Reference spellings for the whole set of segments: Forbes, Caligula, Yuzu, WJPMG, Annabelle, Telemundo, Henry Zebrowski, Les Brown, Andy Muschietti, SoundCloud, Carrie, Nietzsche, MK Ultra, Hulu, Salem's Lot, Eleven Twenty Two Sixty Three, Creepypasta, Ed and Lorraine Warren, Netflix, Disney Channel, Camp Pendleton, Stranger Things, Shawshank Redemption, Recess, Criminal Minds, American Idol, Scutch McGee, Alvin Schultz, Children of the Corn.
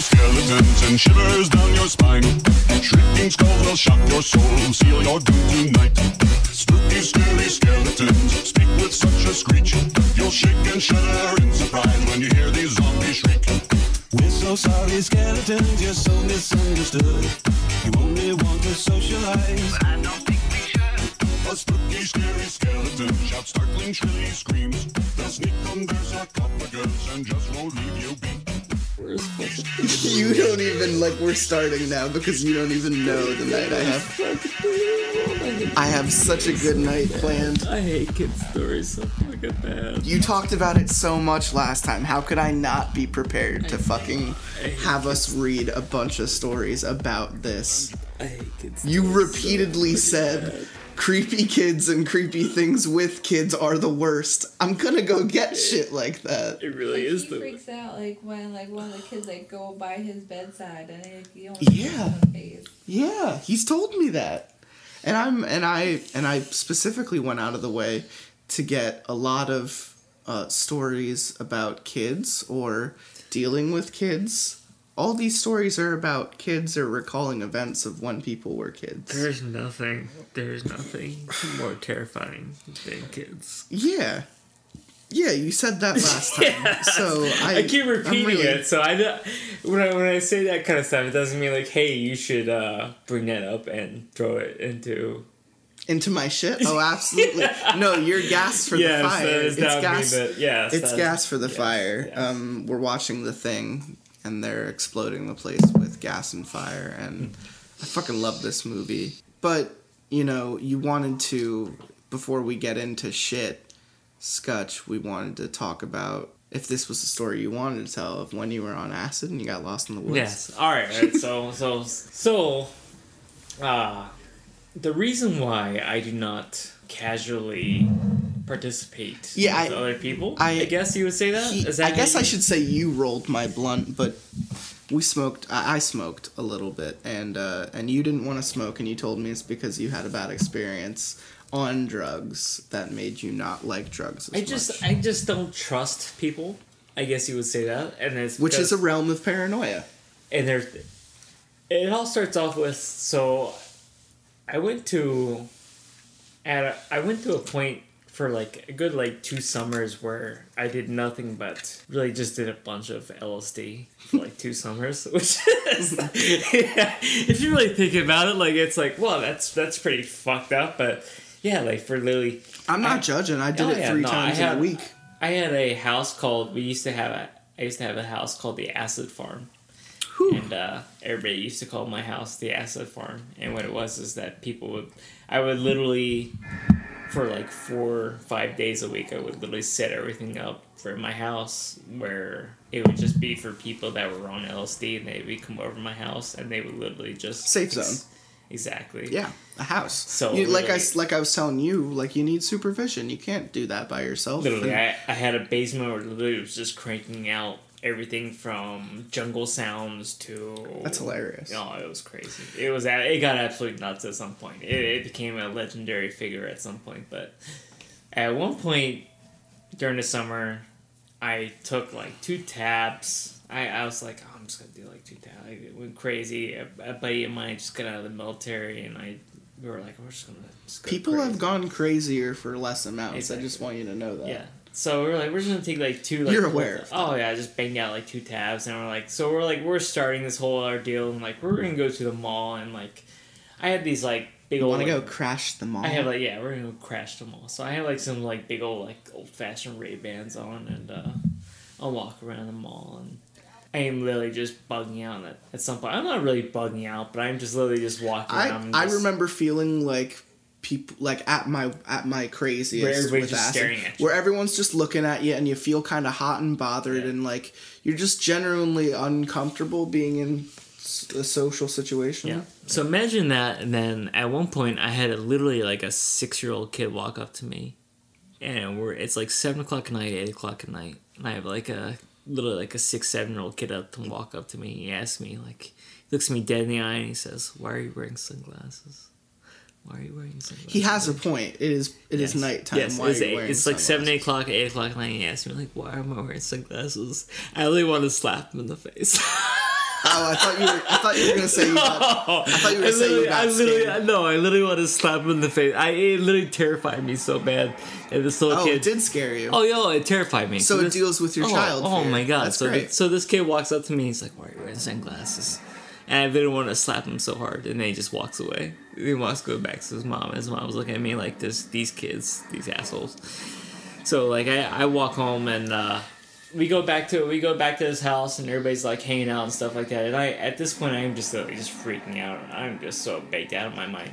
skeletons and shivers down your spine. Shrieking skulls will shock your soul, seal your doom tonight. Spooky, scary skeletons speak with such a screech. You'll shake and shudder in surprise when you hear these zombies shriek. We're so sorry, skeletons, you're so misunderstood. You only want to socialize, but I don't think we should. A spooky, scary skeleton shouts startling, shrilly screams. They'll sneak under sarcophagus and just won't leave you be. You don't even, like, we're starting now because you don't even know the night I have. I have such a good night planned. I hate kid stories so fucking bad. You talked about it so much last time. How could I not be prepared to fucking have us read a bunch of stories about this? I hate kids. You repeatedly said creepy kids and creepy things with kids are the worst. I'm gonna go get shit like that. It really is. He freaks out when one of the kids go by his bedside and he only sees his face. Yeah, he's told me that, and I specifically went out of the way to get a lot of stories about kids or dealing with kids. All these stories are about kids or recalling events of when people were kids. There's nothing more terrifying than kids. Yeah. Yeah, you said that last time. Yeah. So I keep repeating it. So when I say that kind of stuff, it doesn't mean hey, you should bring that up and throw it into my shit? Oh, absolutely. Yeah. No, you're gas for the fire. So it's gas for the fire. Yes. We're watching The Thing. And they're exploding the place with gas and fire. And I fucking love this movie. But, you wanted to, before we get into shit, Scutch, we wanted to talk about if this was the story you wanted to tell of when you were on acid and you got lost in the woods. Yes. All right. So, the reason why I do not casually participate with other people. I guess you would say that? I should say you rolled my blunt, but we smoked. I smoked a little bit, and you didn't want to smoke, and you told me it's because you had a bad experience on drugs that made you not like drugs as much. I just don't trust people. I guess you would say that, and which is a realm of paranoia. And it all starts off with I went to a point for a good 2 summers where I did nothing but really just did a bunch of LSD for 2 summers, which is if you really think about it, it's well, that's pretty fucked up, but for Lily, I'm not judging. I did three times a week. I had a house called I used to have a house called the Acid Farm. Whew. And everybody used to call my house the Acid Farm, and what it was is that I would literally, for 4 or 5 days a week, I would literally set everything up for my house where it would just be for people that were on LSD, and they would come over to my house and they would literally just... Safe zone. Exactly. Yeah, a house. So I was telling you, you need supervision. You can't do that by yourself. Literally, I had a basement where literally it was just cranking out everything from jungle sounds to... That's hilarious. No, it was crazy. It got absolutely nuts at some point. It became a legendary figure at some point, but at one point during the summer, I took 2 tabs. I was like, oh, I'm just going to do 2 tabs. It went crazy. A buddy of mine just got out of the military, and we were like, we're just going to... People have gone crazier for less amounts. Exactly. I just want you to know that. Yeah. So we're just going to take 2... You're aware. I just banged out 2 tabs. And we're we're starting this whole ordeal. And we're going to go to the mall. And I had these big old... You want to go crash the mall? I have we're going to go crash the mall. So I have some big old old-fashioned Ray-Bans on. And I'll walk around the mall. And I am literally just bugging out at some point. I'm not really bugging out, but I'm just literally just walking around. I remember feeling people at my craziest, where everybody's just staring at you, where everyone's just looking at you, and you feel kind of hot and bothered, and you're just generally uncomfortable being in a social situation. Yeah. So imagine that, and then at one point I had literally a 6-year-old kid walk up to me, and it's 7 o'clock at night, 8 o'clock at night, and I have a literally 6-7-year-old kid up and walk up to me. And he asks me he looks me dead in the eye, and he says, "Why are you wearing sunglasses?" Why are you wearing sunglasses? He has a point. It is nighttime. Yes, why are you wearing sunglasses? It's 7, 8 o'clock, 8 o'clock at night, and he asked me, why am I wearing sunglasses? I really want to slap him in the face. I thought you were gonna say. I literally want to slap him in the face. It literally terrified me so bad. And this little kid, it did scare you. Oh, yo, it terrified me. So it deals with your child. Oh my god! That's great. So this kid walks up to me. He's like, "Why are you wearing sunglasses?" And I didn't want to slap him so hard. And then he just walks away. He goes back to his mom. And his mom's looking at me like, these kids, these assholes. So like I walk home and. We go back to his house and everybody's like hanging out and stuff like that. And I, at this point, I'm just freaking out. I'm just so baked out of my mind.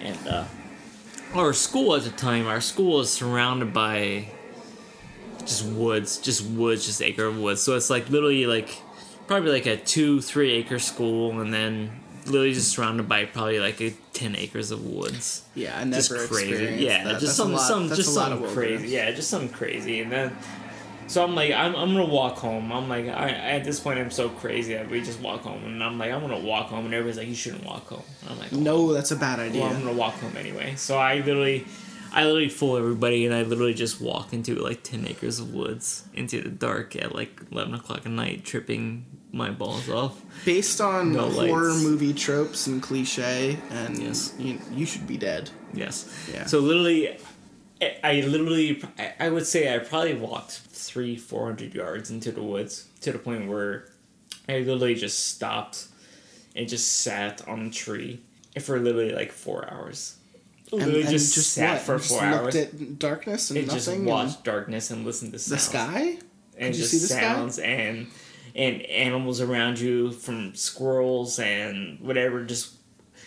And our school at the time, is surrounded by just woods, just acre of woods. So it's like literally like probably like a 2-3 acre school, and then literally just surrounded by probably like a 10 acres of woods. Yeah, I never experienced that. Just crazy. Yeah, just something crazy. Yeah, just something crazy, and then. So I'm like, I'm gonna walk home. I'm like, at this point, I'm so crazy that we just walk home. And I'm like, I'm gonna walk home. And everybody's like, you shouldn't walk home. And I'm like, no, that's a bad idea. Well, I'm gonna walk home anyway. So I literally fool everybody, and I literally just walk into like 10 acres of woods into the dark at like 11 o'clock at night, tripping my balls off. Based on horror movie tropes and cliche, and yes. you should be dead. Yes. Yeah. So literally. I would say I probably walked 300-400 yards into the woods to the point where I literally just stopped and just sat on a tree for literally like 4 hours. Literally just sat for four hours. Looked at darkness and nothing. Just watched darkness and listened to sounds. The sky? And just sounds and animals around you, from squirrels and whatever. Just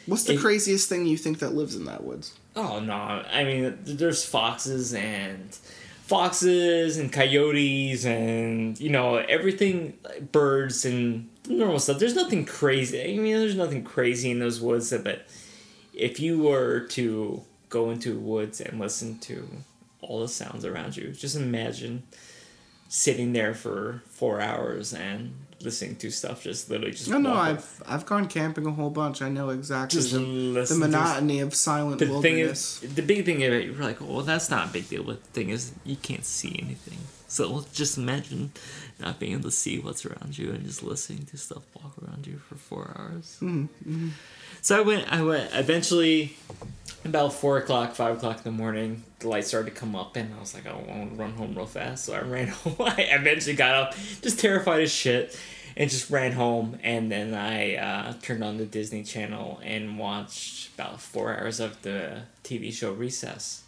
what's the craziest thing you think that lives in that woods? Oh, no. I mean, there's foxes and coyotes and, everything, like birds and normal stuff. There's nothing crazy. I mean, there's nothing crazy in those woods. But if you were to go into woods and listen to all the sounds around you, just imagine sitting there for 4 hours and listening to stuff, just literally just. No, I've gone camping a whole bunch. I know exactly the monotony of silent wilderness. The big thing about it, you're like, well, that's not a big deal. But the thing is, you can't see anything. So just imagine not being able to see what's around you and just listening to stuff walk around you for 4 hours. Mm-hmm. So I went. Eventually, about 5 o'clock in the morning, the lights started to come up, and I was like, I want to run home real fast. So I ran home. I eventually got up, just terrified as shit, and just ran home. And then I turned on the Disney Channel and watched about 4 hours of the TV show Recess.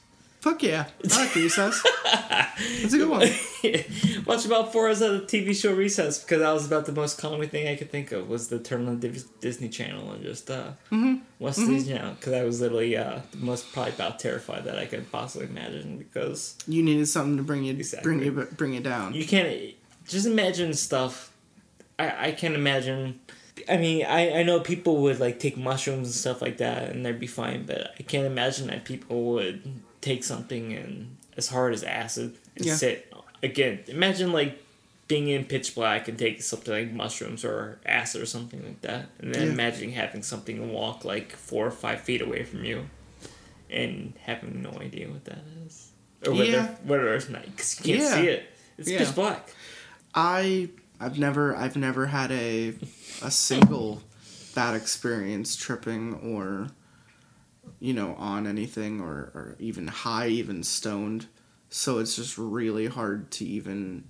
Fuck yeah. I like Recess. That's a good one. Watched about 4 hours of the TV show Recess because that was about the most common thing I could think of was to turn on the Disney Channel and just watch Disney Channel because I was literally the most probably about terrified that I could possibly imagine because... You needed something to bring you down. You can't... Just imagine stuff. I can't imagine... I mean, I know people would like take mushrooms and stuff like that and they'd be fine, but I can't imagine that people would... take something and as hard as acid and sit again. Imagine like being in pitch black and taking something like mushrooms or acid or something like that, and then imagining having something walk like 4 or 5 feet away from you, and having no idea what that is or whether it's night because you can't see it. It's pitch black. I've never had a single bad experience tripping or. On anything or even high, even stoned. So it's just really hard to even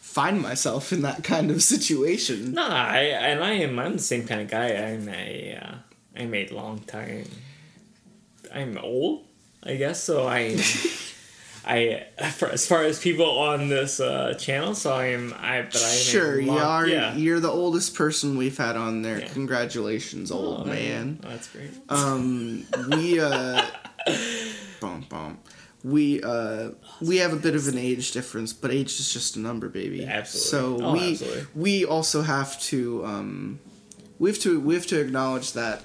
find myself in that kind of situation. No, I'm the same kind of guy. I'm a long time. I'm old, I guess. So as far as people on this channel, so you're the oldest person we've had on there. Yeah. Congratulations, old man. Oh, that's great. We have a bit of an age difference, but age is just a number, baby. Yeah, absolutely. So we also have to we have to acknowledge that.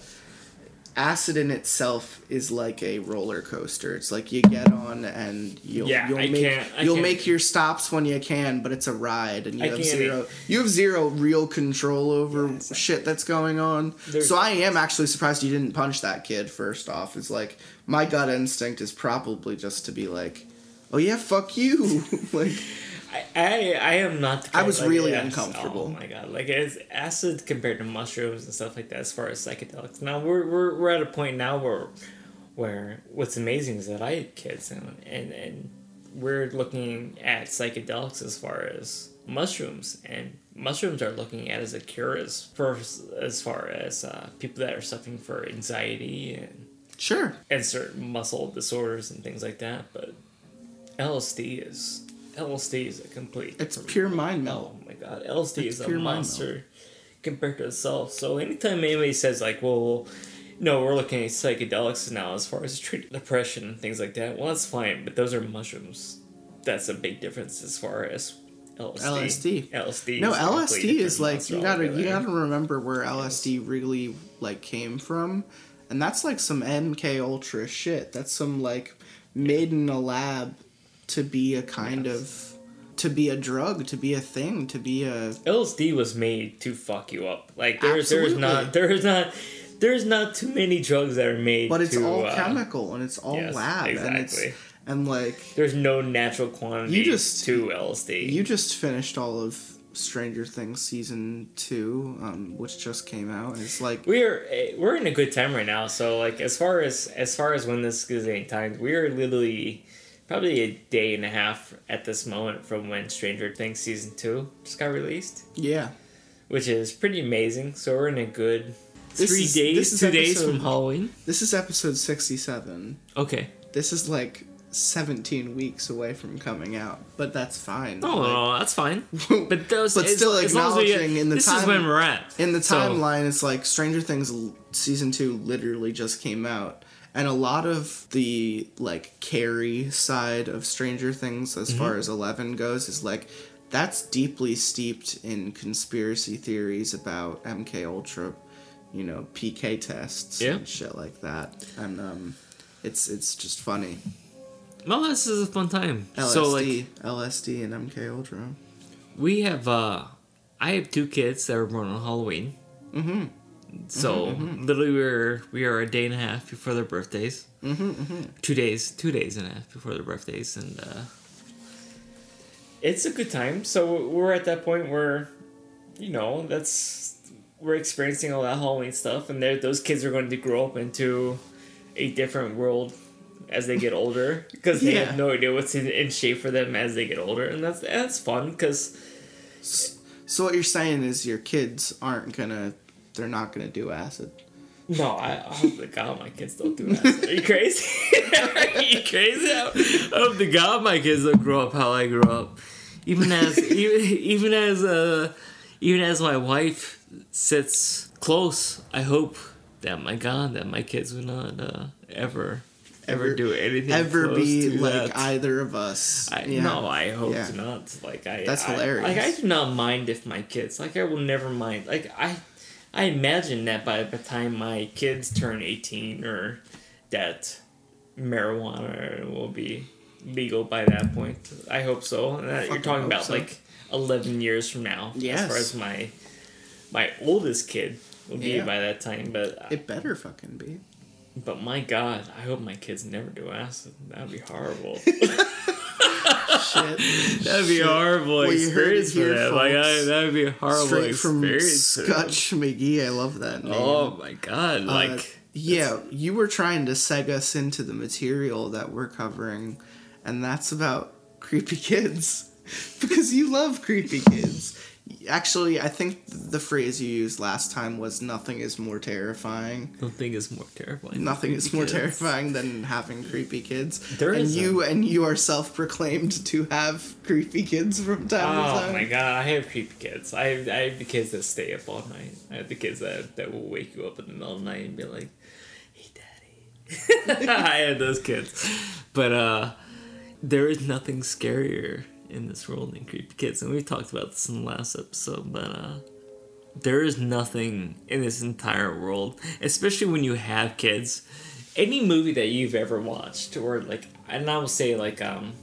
Acid in itself is like a roller coaster. It's like you get on and you'll make your stops when you can, but it's a ride and you have zero real control over shit that's going on. So I am actually surprised you didn't punch that kid first off. It's like my gut instinct is probably just to be like, oh yeah, fuck you. Like I am not the kind, I was like, really uncomfortable. Oh my god, like it's acid compared to mushrooms and stuff like that as far as psychedelics. Now we're at a point now where what's amazing is that I had kids and we're looking at psychedelics as far as mushrooms, and mushrooms are looking at as a cure as far as people that are suffering for anxiety and certain muscle disorders and things like that. But LSD is a complete... It's pure mind melt. Oh my god, LSD is a monster compared to itself. So anytime anybody says like, well, no, we're looking at psychedelics now as far as treating depression and things like that, well, that's fine, but those are mushrooms. That's a big difference as far as LSD. No, LSD is like, you gotta remember where LSD really like came from, and that's like some MK Ultra shit. That's some like made in a lab to be a kind of, to be a drug, to be a thing, to be a... LSD was made to fuck you up. Like there's not too many drugs that are made. But it's all chemical and it's all lab. Exactly. And like, there's no natural quantity to LSD. You just finished all of Stranger Things season 2, which just came out, and it's like we're in a good time right now. So like, as far as when this is in time, we are literally probably a day and a half at this moment from when Stranger Things season 2 just got released. Yeah, which is pretty amazing. So we're in a good 2 days from Halloween. This is episode 67. Okay, this is like 17 weeks away from coming out, but that's fine. Oh, like, that's fine. But those, but still acknowledging in the time, is when we're at in the timeline. So, it's like Stranger Things season 2 literally just came out, and a lot of the like Carrie side of Stranger Things, as far as 11 goes, is like that's deeply steeped in conspiracy theories about MK Ultra, you know, PK tests and shit like that, and it's just funny. Well, this is a fun time. LSD, so, like, LSD and MK Ultra. We have, I have 2 kids that were born on Halloween. So, literally, we are a day and a half before their birthdays. 2 days and a half before their birthdays, and it's a good time. So we're at that point where, you know, we're experiencing all that Halloween stuff, and those kids are going to grow up into a different world as they get older, because they have no idea what's in shape for them as they get older, and that's fun. Because so what you're saying is your kids they're not gonna do acid. No, I hope to God my kids don't do acid. Are you crazy? I hope to God my kids don't grow up how I grew up. Even as my wife sits close, I hope that my kids will not ever do anything ever be like that. Either of us. No, I hope not. Like that's hilarious. Like I do not mind if my kids. Like I will never mind. Like I imagine that by the time my kids turn 18, or that marijuana will be legal by that point. I hope so. And you're talking about like 11 years from now. Yes. As far as my oldest kid will be by that time, but it better fucking be. But my god, I hope my kids never do acid. That'd be horrible. Shit. That'd be a horrible experience for them. Like, that'd be a horrible experience. Straight from Scutch McGee, I love that name. Oh my god, you were trying to seg us into the material that we're covering, and that's about creepy kids. Because you love creepy kids. Actually, I think the phrase you used last time was nothing is more terrifying. Nothing is more terrifying. Nothing is more terrifying than having creepy kids. You are self-proclaimed to have creepy kids from time to time. Oh my god, I have creepy kids. I have the kids that stay up all night. I have the kids that will wake you up in the middle of the night and be like, "Hey, Daddy." I had those kids. But there is nothing scarier in this world and creepy kids, and we talked about this in the last episode, but there is nothing in this entire world, especially when you have kids. Any movie that you've ever watched, or like, and I will say like, I'm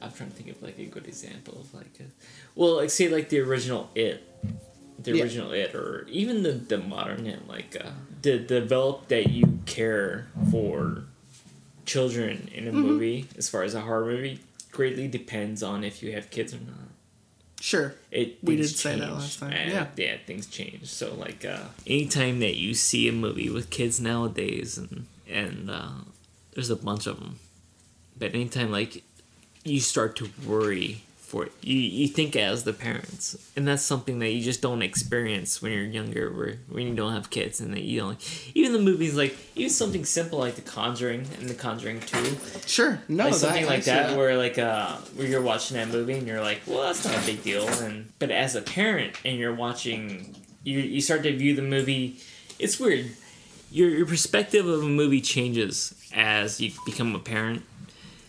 trying to think of like a good example of like, say like the original It, or even the modern It, like to develop that you care for children in a movie, as far as a horror movie. greatly depends on if you have kids or not. Sure. We did say that last time. Yeah, things change. So, like, anytime that you see a movie with kids nowadays, and there's a bunch of them, but anytime, like, you start to worry for it, you think as the parents, and that's something that you just don't experience when you're younger, when you don't have kids, and that you don't, like, even the movies, like, even something simple like The Conjuring and The Conjuring 2. Sure. No, like something like that where, like, where you're watching that movie and you're like, well, that's not a big deal, but as a parent and you're watching, you start to view the movie. It's weird. Your perspective of a movie changes as you become a parent,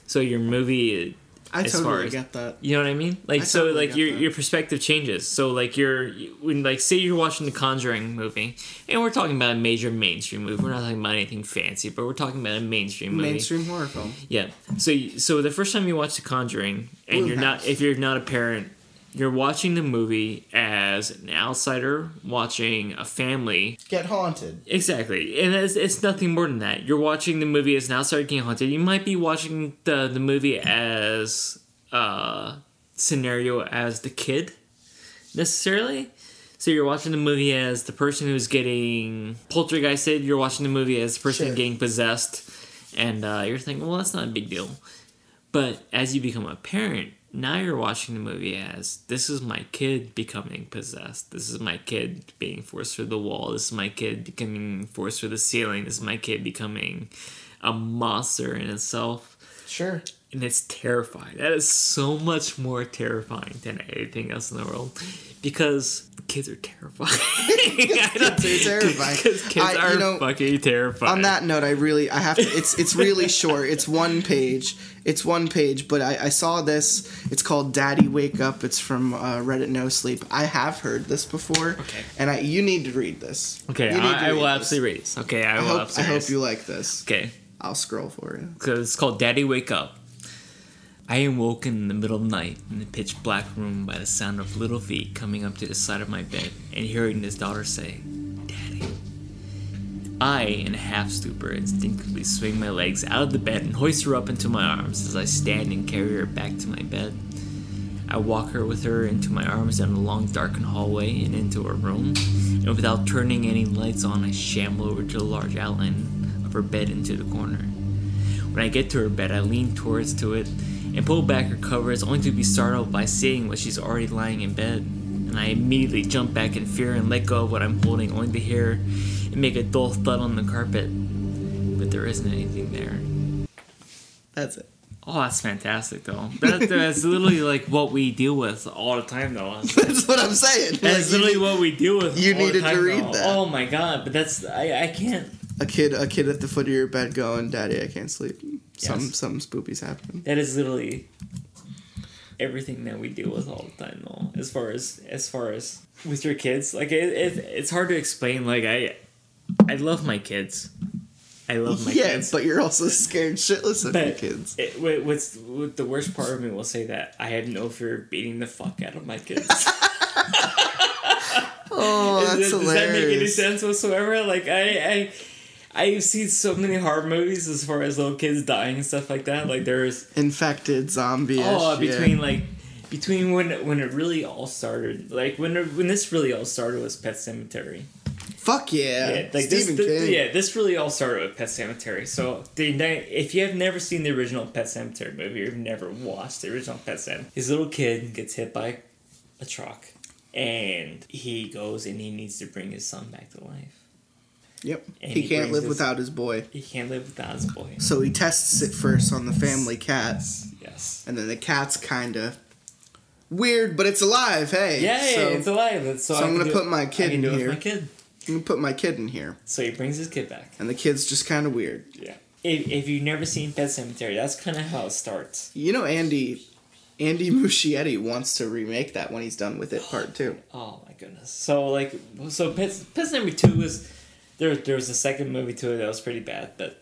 so your movie. I totally get that. You know what I mean? Like, so, like, your perspective changes. So, like, say you're watching The Conjuring movie, and we're talking about a major mainstream movie. We're not talking about anything fancy, but we're talking about a mainstream movie. Mainstream horror film. Yeah. So the first time you watch The Conjuring, and if you're not a parent, you're watching the movie as an outsider watching a family get haunted. Exactly. And it's nothing more than that. You're watching the movie as an outsider getting haunted. You might be watching the movie as scenario as the kid, necessarily. So you're watching the movie as the person who's getting poltergeisted. You're watching the movie as the person getting possessed. And you're thinking, well, that's not a big deal. But as you become a parent, now you're watching the movie as, this is my kid becoming possessed. This is my kid being forced through the wall. This is my kid becoming forced through the ceiling. This is my kid becoming a monster in itself. Sure. And it's terrifying. That is so much more terrifying than anything else in the world. Because kids are terrifying. Kids are terrifying. Because kids are fucking terrifying. On that note, I have to. It's really short. It's one page. But I saw this. It's called Daddy Wake Up. It's from Reddit No Sleep. I have heard this before. Okay. And you need to read this. Okay. I will absolutely read this. Okay. I hope you like this. Okay. I'll scroll for you. So it's called Daddy Wake Up. I am woken in the middle of the night in the pitch black room by the sound of little feet coming up to the side of my bed and hearing his daughter say, "Daddy." I, in a half stupor, instinctively swing my legs out of the bed and hoist her up into my arms as I stand and carry her back to my bed. I walk her with her into my arms down a long darkened hallway and into her room, and without turning any lights on, I shamble over to the large outline of her bed into the corner. When I get to her bed, I lean towards to it and pull back her covers, only to be startled by seeing what she's already lying in bed. And I immediately jump back in fear and let go of what I'm holding, only to hear it make a dull thud on the carpet. But there isn't anything there. That's it. Oh, that's fantastic, though. That's literally, like, what we deal with all the time, though. That's what I'm saying. That's literally what we deal with all the time. You needed to read that. Oh, my God. But that's... I can't... A kid at the foot of your bed going, "Daddy, I can't sleep." Yes. Some spooky's happening. That is literally everything that we deal with all the time, though. As far as with your kids, like it's hard to explain. Like I love my kids. I love my kids. Yeah, but you're also scared shitless of your kids. What's the worst part of me will say that I have no fear of beating the fuck out of my kids. Oh, that's hilarious. Does that make any sense whatsoever? Like I've seen so many horror movies as far as little kids dying and stuff like that. Like there's infected zombie. Oh, between when it really all started, like when this really all started was Pet Sematary. Fuck yeah, like Stephen King. This really all started with Pet Sematary. So if you have never seen the original Pet Sematary movie, or you've never watched the original Pet Sematary, his little kid gets hit by a truck, and he goes and he needs to bring his son back to life. Yep. And he can't live without his boy. So he tests it first on the family cat. Yes. And then the cat's kind of weird, but it's alive, hey. Yeah, so, it's alive. So I'm going to put my kid in here. So he brings his kid back. And the kid's just kind of weird. Yeah. If you've never seen Pet Sematary, that's kind of how it starts. You know, Andy Muschietti wants to remake that when he's done with it, part 2. Oh, my goodness. So Pet Sematary 2 was... There was a second movie to it that was pretty bad, but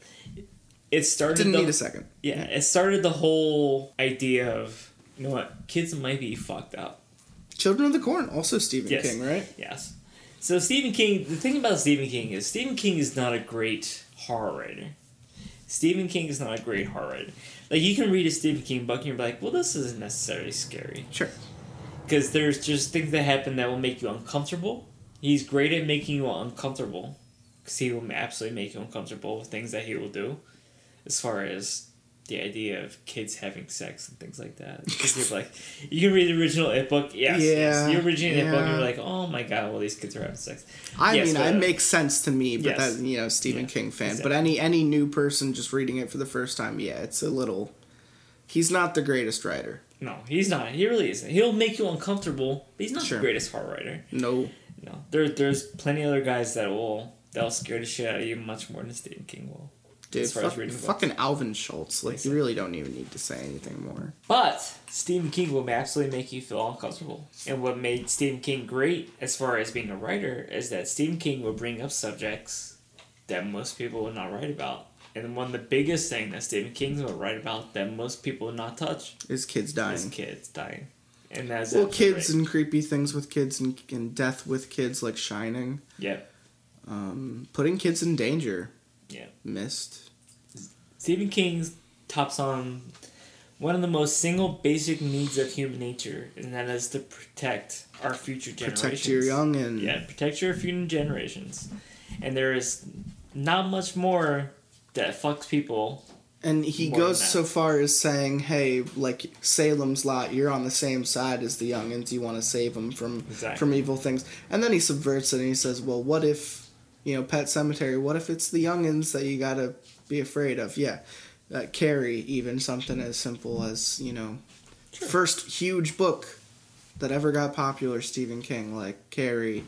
it started... Didn't need a second. Yeah, it started the whole idea of, you know what, kids might be fucked up. Children of the Corn, also Stephen King, right? Yes. So Stephen King, the thing about Stephen King is not a great horror writer. Stephen King is not a great horror writer. Like, you can read a Stephen King book and you're like, well, this isn't necessarily scary. Sure. Because there's just things that happen that will make you uncomfortable. He's great at making you uncomfortable. Because he will absolutely make you uncomfortable with things that he will do. As far as the idea of kids having sex and things like that. Because like, you can read the original It book. Yes. The original It book, and you're like, oh my god, well, these kids are having sex. I mean, it makes sense to me, but yes. Stephen King fan. Exactly. But any new person just reading it for the first time, it's a little... He's not the greatest writer. No, he's not. He really isn't. He'll make you uncomfortable, but he's not the greatest horror writer. No. There's plenty of other guys that'll scare the shit out of you much more than Stephen King will. Dude, fucking Alvin Schultz. Like, you really don't even need to say anything more. But Stephen King will absolutely make you feel uncomfortable. And what made Stephen King great, as far as being a writer, is that Stephen King will bring up subjects that most people would not write about. And one of the biggest things that Stephen King will write about that most people would not touch is kids dying. And that's kids and creepy things with kids and death with kids, like Shining. Yeah. Putting kids in danger. Yeah. Missed. Stephen King tops on one of the most single basic needs of human nature, and that is to protect our future generations. Protect your young and... Yeah, protect your future generations. And there is not much more that fucks people. And he goes so far as saying, hey, like Salem's Lot, you're on the same side as the youngins. You want to save them from evil things. And then he subverts it and he says, well, what if... Pet Sematary, what if it's the youngins that you gotta be afraid of? Yeah. Carrie, even something as simple as, first huge book that ever got popular, Stephen King, like Carrie,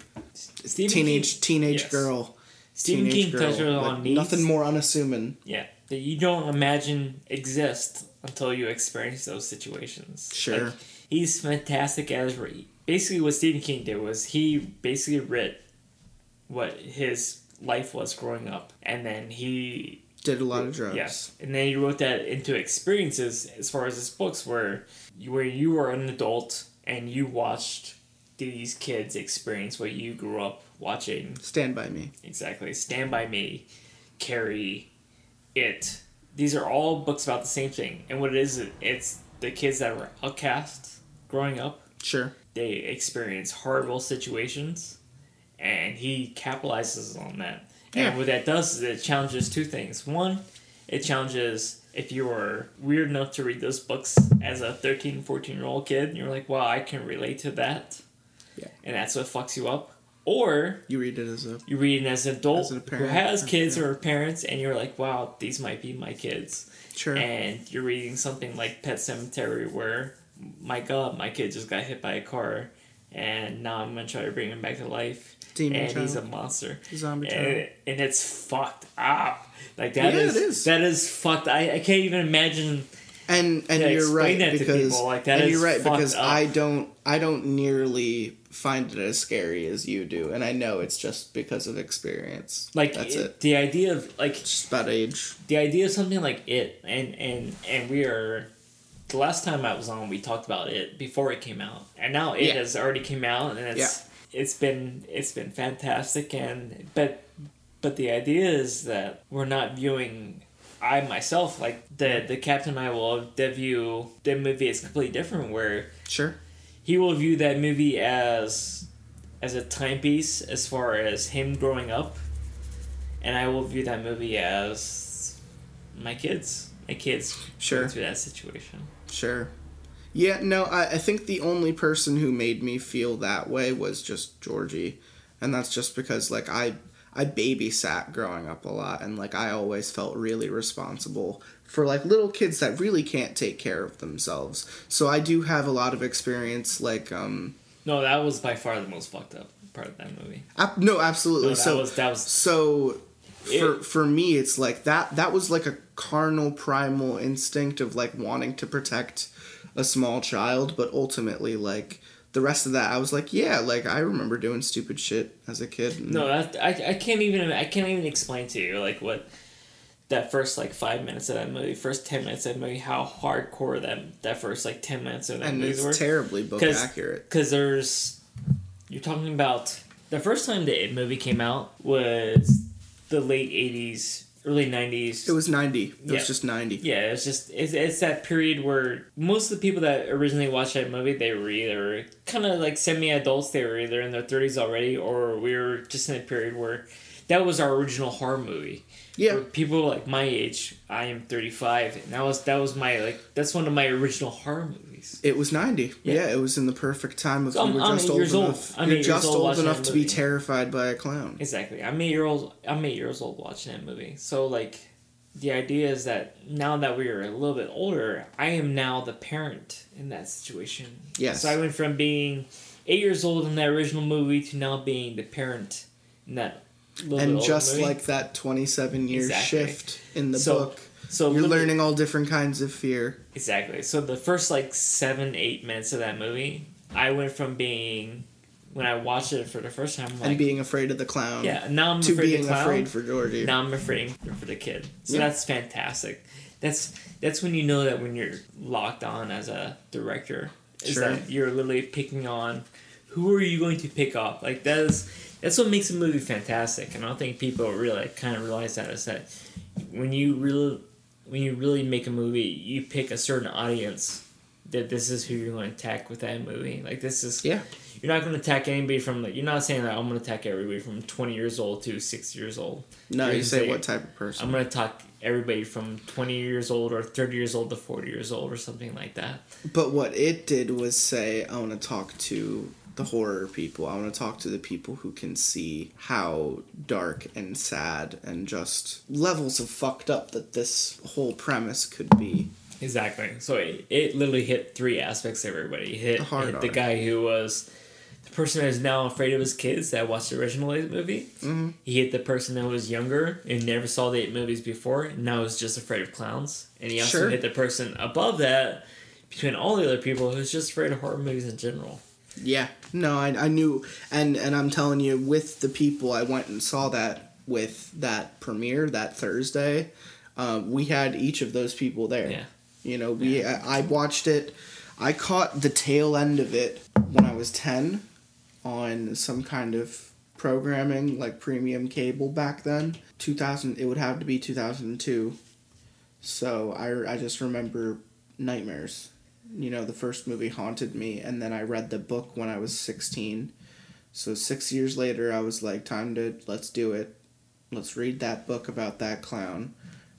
teenage girl. Stephen King touches on needs. Nothing more unassuming. Yeah. That you don't imagine exist until you experience those situations. Sure. Like, he's fantastic as... Basically, what Stephen King did was he basically writ what his life was growing up, and then he did a lot of drugs. Yes, and then he wrote that into experiences as far as his books, where you were an adult and you watched these kids experience what you grew up watching. Stand by Me. Exactly. Stand by Me, Carrie, It. These are all books about the same thing, and what it is, it's the kids that were outcast growing up. Sure. They experience horrible situations. And he capitalizes on that. Yeah. And what that does is it challenges two things. One, it challenges if you were weird enough to read those books as a 13, 14-year-old kid, and you're like, wow, I can relate to that. Yeah. And that's what fucks you up. Or you read it as an adult who has kids or parents, and you're like, wow, these might be my kids. Sure. And you're reading something like Pet Sematary where, my God, my kid just got hit by a car, and now I'm going to try to bring him back to life. He's a monster. Zombie child. And it's fucked up. Like that is. That is fucked. I can't even imagine. And you're right because like that is fucked up. I don't nearly find it as scary as you do, and I know it's just because of experience. Like that's it. The idea of like it's just about age. The idea of something like It, and we are. The last time I was on, we talked about It before it came out, and now It has already came out, and it's. Yeah. It's been fantastic, and but the idea is that we're not viewing. I myself, like the captain and I will view the movie as completely different. Where sure, he will view that movie as a timepiece as far as him growing up, and I will view that movie as my kids going through that situation. Sure. Yeah, no, I think the only person who made me feel that way was just Georgie. And that's just because, like, I babysat growing up a lot. And, like, I always felt really responsible for, like, little kids that really can't take care of themselves. So I do have a lot of experience, like... No, that was by far the most fucked up part of that movie. Absolutely. No, So... For me, it's like that was like a carnal, primal instinct of like wanting to protect a small child. But ultimately, like the rest of that, I was like, yeah, like I remember doing stupid shit as a kid. No, I can't even explain to you like what that first like 5 minutes of that movie, first 10 minutes of that movie, how hardcore that first like 10 minutes of that movie were. And it's terribly book accurate. Because you're talking about the first time the It movie came out was the late 80s, early '90s. It was 90. It was just 90. Yeah, it's that period where most of the people that originally watched that movie, they were either kind of like semi-adults. They were either in their 30s already, or we were just in a period where that was our original horror movie. Yeah, where people like my age. I am 35, and that was my like that's one of my original horror movies. It was 90. Yeah, it was in the perfect time of. So you were just old enough. You're just old enough to be terrified by a clown. Exactly. I'm 8 years old watching that movie. So like, the idea is that now that we are a little bit older, I am now the parent in that situation. Yes. So I went from being 8 years old in that original movie to now being the parent in that. And just movie. Like that 27-year exactly. shift in the book, so you're learning all different kinds of fear. Exactly. So the first like 7-8 minutes of that movie, I went from being, when I watched it for the first time, like, and being afraid of the clown. Yeah. Now I'm to afraid being of the clown, afraid for Georgie. Now I'm afraid for the kid. So yeah. That's fantastic. That's when you know that when you're locked on as a director, is sure. that you're literally picking on. Who are you going to pick up? Like that's what makes a movie fantastic, and I don't think people really kind of realize that is that when you really make a movie, you pick a certain audience that this is who you're going to attack with that movie. Like this is yeah. You're not going to attack anybody from like you're not saying that I'm going to attack everybody from 20 years old to 60 years old. No, you say what type of person? I'm going to attack everybody from 20 years old or 30 years old to 40 years old or something like that. But what it did was say I want to talk to. The horror people. I want to talk to the people who can see how dark and sad and just levels of fucked up that this whole premise could be. Exactly. So it literally hit three aspects of everybody. It hit the guy who was the person that is now afraid of his kids that watched the original movie. Mm-hmm. He hit the person that was younger and never saw the 8 movies before and now is just afraid of clowns. And he also hit the person above that between all the other people who's just afraid of horror movies in general. Yeah, no, I knew, and I'm telling you, with the people I went and saw that with that premiere that Thursday, we had each of those people there. Yeah, you know, I watched it. I caught the tail end of it when I was 10 on some kind of programming like premium cable back then. 2000, it would have to be 2002. So I just remember nightmares. You know, the first movie haunted me, and then I read the book when I was 16. So 6 years later, I was like, let's do it. Let's read that book about that clown.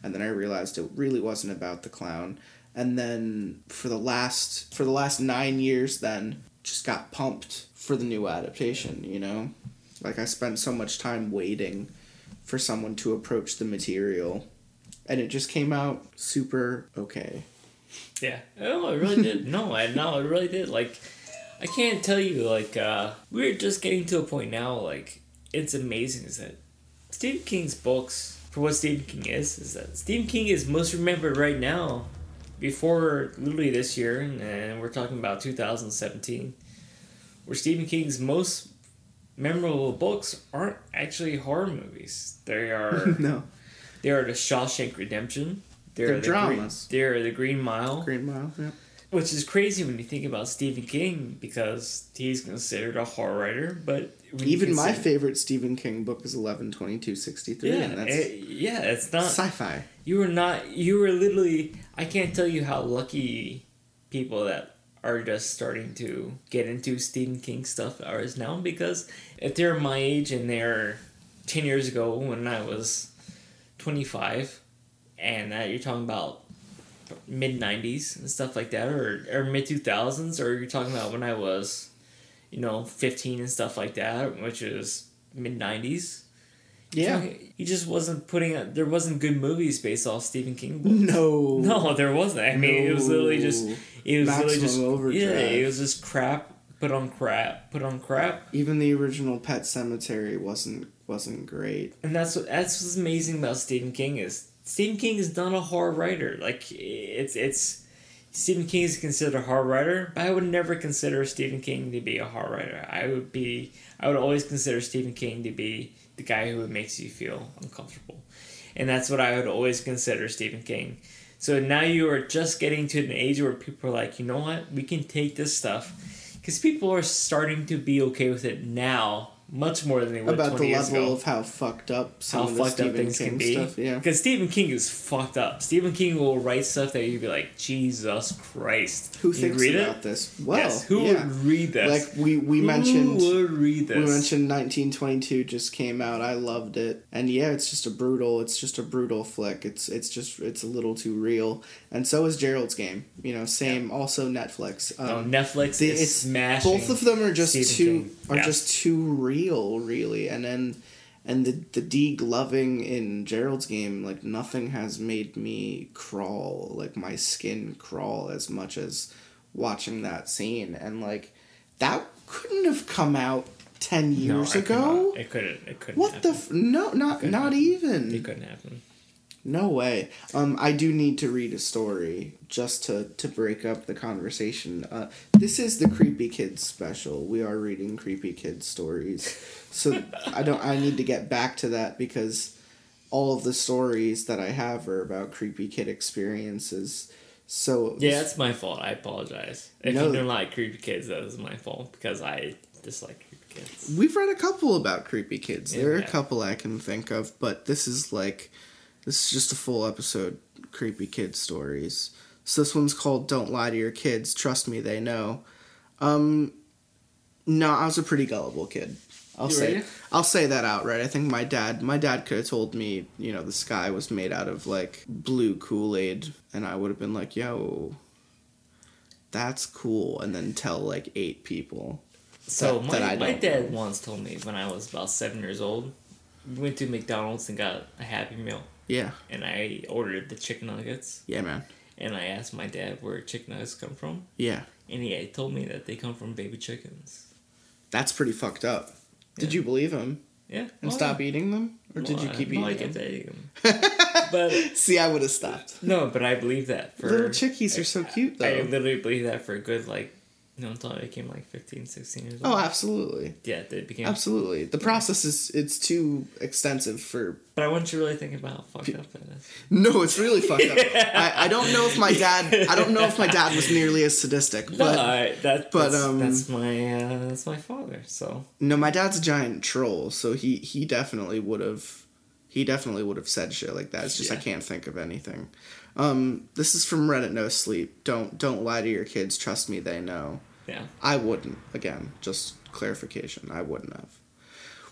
And then I realized it really wasn't about the clown. And then for the last 9 years then, just got pumped for the new adaptation, you know? Like, I spent so much time waiting for someone to approach the material. And it just came out super okay. Yeah. Oh, it really did. No, it really did. Like, I can't tell you, like, we're just getting to a point now, like, it's amazing is that Stephen King's books, for what Stephen King is that Stephen King is most remembered right now before literally this year, and we're talking about 2017, where Stephen King's most memorable books aren't actually horror movies. They are... No. They are The Shawshank Redemption... They're dramas. They're The Green Mile. Green Mile, yeah. Which is crazy when you think about Stephen King because he's considered a horror writer, but... Even my favorite Stephen King book is 11/22/63, yeah, and that's... Yeah, it's not... Sci-fi. You were literally... I can't tell you how lucky people that are just starting to get into Stephen King stuff are now because if they're my age and they're 10 years ago when I was 25... And you're talking about mid-90s and stuff like that, or mid-2000s, or you're talking about when I was, 15 and stuff like that, which is mid-90s. Yeah. He just wasn't there wasn't good movies based off Stephen King books. No, there wasn't. I mean, it was literally just... Maximum Overdrive. Yeah, it was just crap, put on crap. Even the original Pet Sematary wasn't great. And that's what's amazing about Stephen King is... Stephen King is not a horror writer. Like, it's Stephen King is considered a horror writer, but I would never consider Stephen King to be a horror writer. I would always consider Stephen King to be the guy who makes you feel uncomfortable. And that's what I would always consider Stephen King. So now you are just getting to an age where people are like, you know what? We can take this stuff. Because people are starting to be okay with it now much more than they would 20 years ago. About the level of how fucked up some of the Stephen King stuff, yeah. Because Stephen King is fucked up. Stephen King will write stuff that you'd be like, Jesus Christ. Who thinks about this? Well, yes, who would read this? Like, we mentioned... Who would read this? We mentioned 1922 just came out. I loved it. And yeah, it's just a brutal flick. It's a little too real. And so is Gerald's Game. You know, same, also Netflix. Netflix is smashing. Both of them are just too real, really, and the degloving in Gerald's Game, like, nothing has made me crawl, like, my skin crawl as much as watching that scene, and, like, that couldn't have come out 10 years ago. It couldn't. What happen. Not even. It couldn't happen. No way. I do need to read a story just to break up the conversation. This is the Creepy Kids special. We are reading Creepy Kids stories. So I need to get back to that because all of the stories that I have are about creepy kid experiences. So yeah, that's my fault. I apologize. If you don't like Creepy Kids, that is my fault because I dislike Creepy Kids. We've read a couple about Creepy Kids. There are a couple I can think of, but this is like... This is just a full episode, Creepy Kid Stories. So this one's called Don't Lie to Your Kids, Trust Me, They Know. No, I was a pretty gullible kid. I'll say that outright. I think my dad could have told me, you know, the sky was made out of, like, blue Kool-Aid, and I would have been like, yo, that's cool, and then tell, like, 8 people. So my dad once told me when I was about 7 years old, we went to McDonald's and got a Happy Meal. Yeah. And I ordered the chicken nuggets. Yeah, man. And I asked my dad where chicken nuggets come from. Yeah. And he had told me that they come from baby chickens. That's pretty fucked up. Yeah. Did you believe him? Yeah. And stop eating them? Or did you keep eating them? I kept eating them. But, see, I would have stopped. No, but I believe that. Little chickies are so cute, though. I literally believe that for a good, like... No, until I became like 15, 16 years old. Oh, absolutely. Yeah, it became... Absolutely. The process is... It's too extensive for... But I want you to really think about how fucked up that is. No, it's really fucked up. I don't know if my dad... I don't know if my dad was nearly as sadistic, but... No, that's my father, so... No, my dad's a giant troll, so he definitely would have... He definitely would have said shit like that. It's just I can't think of anything. This is from Reddit No Sleep. Don't lie to your kids. Trust me, they know. Yeah. I wouldn't. Again, just clarification. I wouldn't have.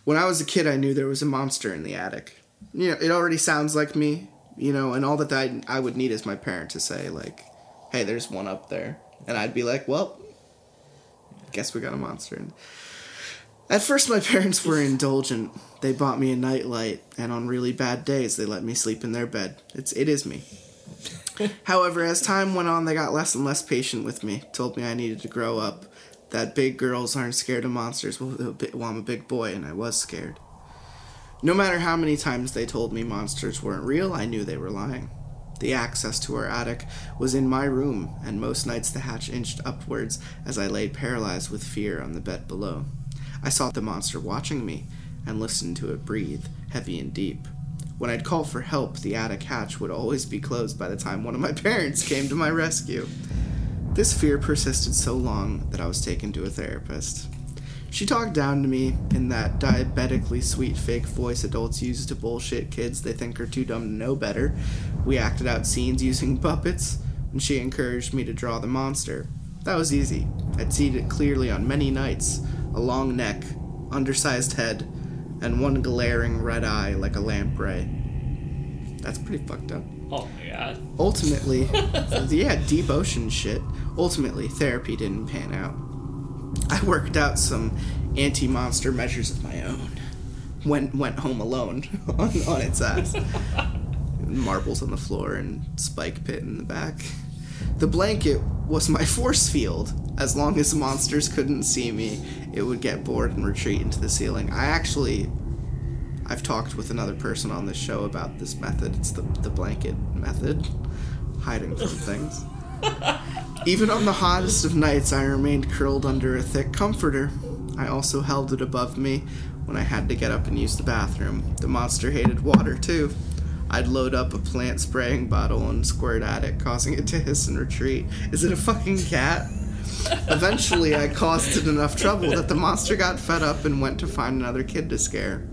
When I was a kid, I knew there was a monster in the attic. You know, it already sounds like me. You know, and all that I would need is my parent to say, like, hey, there's one up there. And I'd be like, well, guess we got a monster in. At first, my parents were indulgent. They bought me a nightlight, and on really bad days, they let me sleep in their bed. It is me. However, as time went on, they got less and less patient with me, told me I needed to grow up, that big girls aren't scared of monsters. Well, I'm a big boy, and I was scared. No matter how many times they told me monsters weren't real, I knew they were lying. The access to our attic was in my room, and most nights the hatch inched upwards as I lay paralyzed with fear on the bed below. I saw the monster watching me and listened to it breathe, heavy and deep. When I'd call for help, the attic hatch would always be closed by the time one of my parents came to my rescue. This fear persisted so long that I was taken to a therapist. She talked down to me in that diabetically sweet fake voice adults use to bullshit kids they think are too dumb to know better. We acted out scenes using puppets, and she encouraged me to draw the monster. That was easy. I'd seen it clearly on many nights. A long neck, undersized head, and one glaring red eye like a lamprey. That's pretty fucked up. Oh my god. Ultimately, deep ocean shit. Ultimately, therapy didn't pan out. I worked out some anti-monster measures of my own. Went home alone on its ass. Marbles on the floor and spike pit in the back. The blanket was my force field. As long as monsters couldn't see me, it would get bored and retreat into the ceiling. I've talked with another person on this show about this method. It's the blanket method. Hiding from things. Even on the hottest of nights, I remained curled under a thick comforter. I also held it above me when I had to get up and use the bathroom. The monster hated water, too. I'd load up a plant spraying bottle and squirt at it, causing it to hiss and retreat. Is it a fucking cat? Eventually, I caused it enough trouble that the monster got fed up and went to find another kid to scare.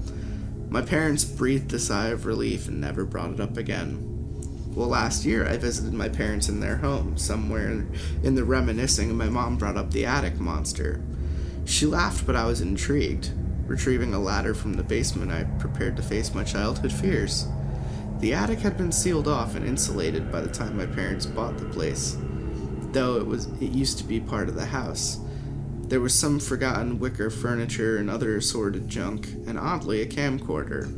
My parents breathed a sigh of relief and never brought it up again. Well, last year, I visited my parents in their home, somewhere in the reminiscing, and my mom brought up the attic monster. She laughed, but I was intrigued. Retrieving a ladder from the basement, I prepared to face my childhood fears. The attic had been sealed off and insulated by the time my parents bought the place, though it used to be part of the house. There was some forgotten wicker furniture and other assorted junk, and oddly, a camcorder.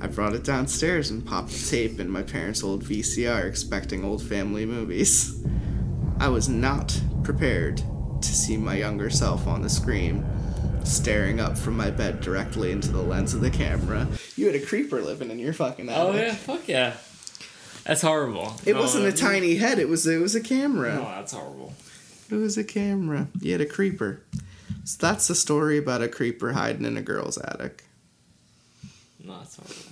I brought it downstairs and popped the tape in my parents' old VCR, expecting old family movies. I was not prepared to see my younger self on the screen, staring up from my bed directly into the lens of the camera. You had a creeper living in your fucking attic. Oh yeah, fuck yeah. That's horrible. It wasn't a tiny head, it was a camera. No, that's horrible. It was a camera. You had a creeper. So that's the story about a creeper hiding in a girl's attic. No, it's horrible.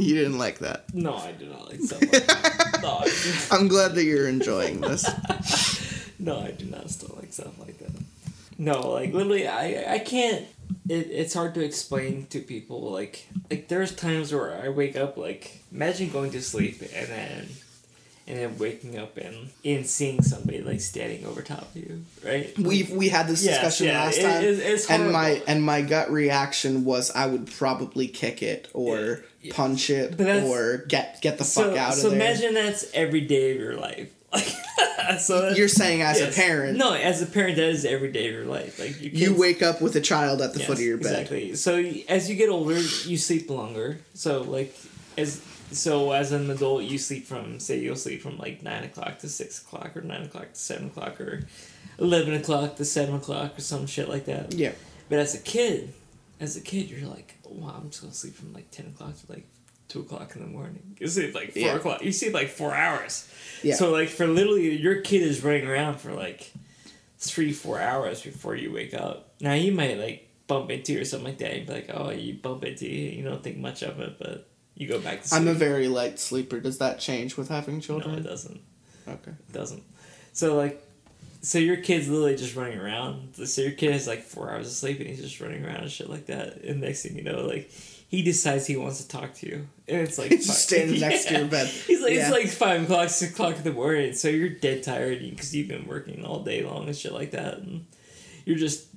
You didn't like that. No, I do not like stuff like that. No, I do not. I'm glad that you're enjoying this. No, I do not still like stuff like that. No, like, literally, I can't... It's hard to explain to people, like, there's times where I wake up, like, imagine going to sleep and then waking up and seeing somebody, like, standing over top of you, right? We had this discussion last time. It's horrible. And my gut reaction was I would probably kick it or punch it or get the fuck out of there. So imagine that's every day of your life. So you're saying as a parent. No, as a parent, that is every day of your life. Like you wake up with a child at the foot of your bed. Exactly. So as you get older, you sleep longer. So, like, as an adult, you sleep from, say you'll sleep from like 9 o'clock to 6 o'clock or 9 o'clock to 7 o'clock or 11 o'clock to 7 o'clock or some shit like that. Yeah. But as a kid, you're like, wow, I'm just going to sleep from like 10 o'clock to like 2 o'clock in the morning. You sleep like 4 o'clock. You sleep like 4 hours. Yeah. So like for literally, your kid is running around for like 3, 4 hours before you wake up. Now you might like bump into you or something like that. You'd be like, oh, you bump into you. You don't think much of it, but... You go back to sleep. I'm a very light sleeper. Does that change with having children? No, it doesn't. Okay. It doesn't. So, like, your kid's literally just running around. So your kid has, like, 4 hours of sleep, and he's just running around and shit like that. And next thing you know, like, he decides he wants to talk to you. And it's, like... He's just standing next to your bed. He's like, It's, like, 5 o'clock, 6 o'clock in the morning. So you're dead tired because you've been working all day long and shit like that. And you're just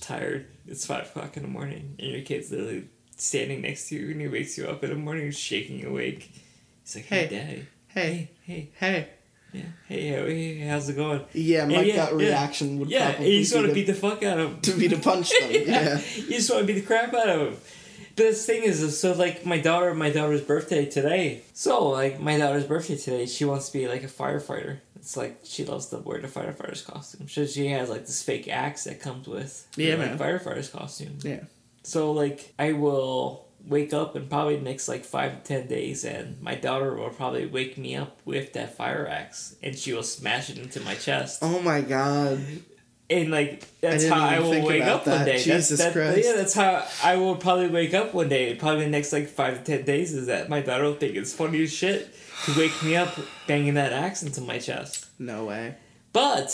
tired. It's 5 o'clock in the morning. And your kid's literally... standing next to you, and he wakes you up in the morning, shaking you awake. He's like, "Hey, Daddy. Hey. Yeah. Hey, how's it going?" Yeah, my gut reaction would probably be... you just want to beat the fuck out of him. To be to punch them, yeah. You just want to beat the crap out of him. But the thing is, so, like, my daughter's birthday today. So, like, she wants to be, like, a firefighter. It's like, she loves to wear the firefighter's costume. So she has, like, this fake axe that comes with firefighter's costume. Yeah. So, like, I will wake up in probably the next, like, 5 to 10 days, and my daughter will probably wake me up with that fire axe, and she will smash it into my chest. Oh, my God. And, like, that's how I will wake up one day. Jesus Christ. Yeah, that's how I will probably wake up one day. Probably the next, like, 5 to 10 days is that my daughter will think it's funny as shit to wake me up banging that axe into my chest. No way. But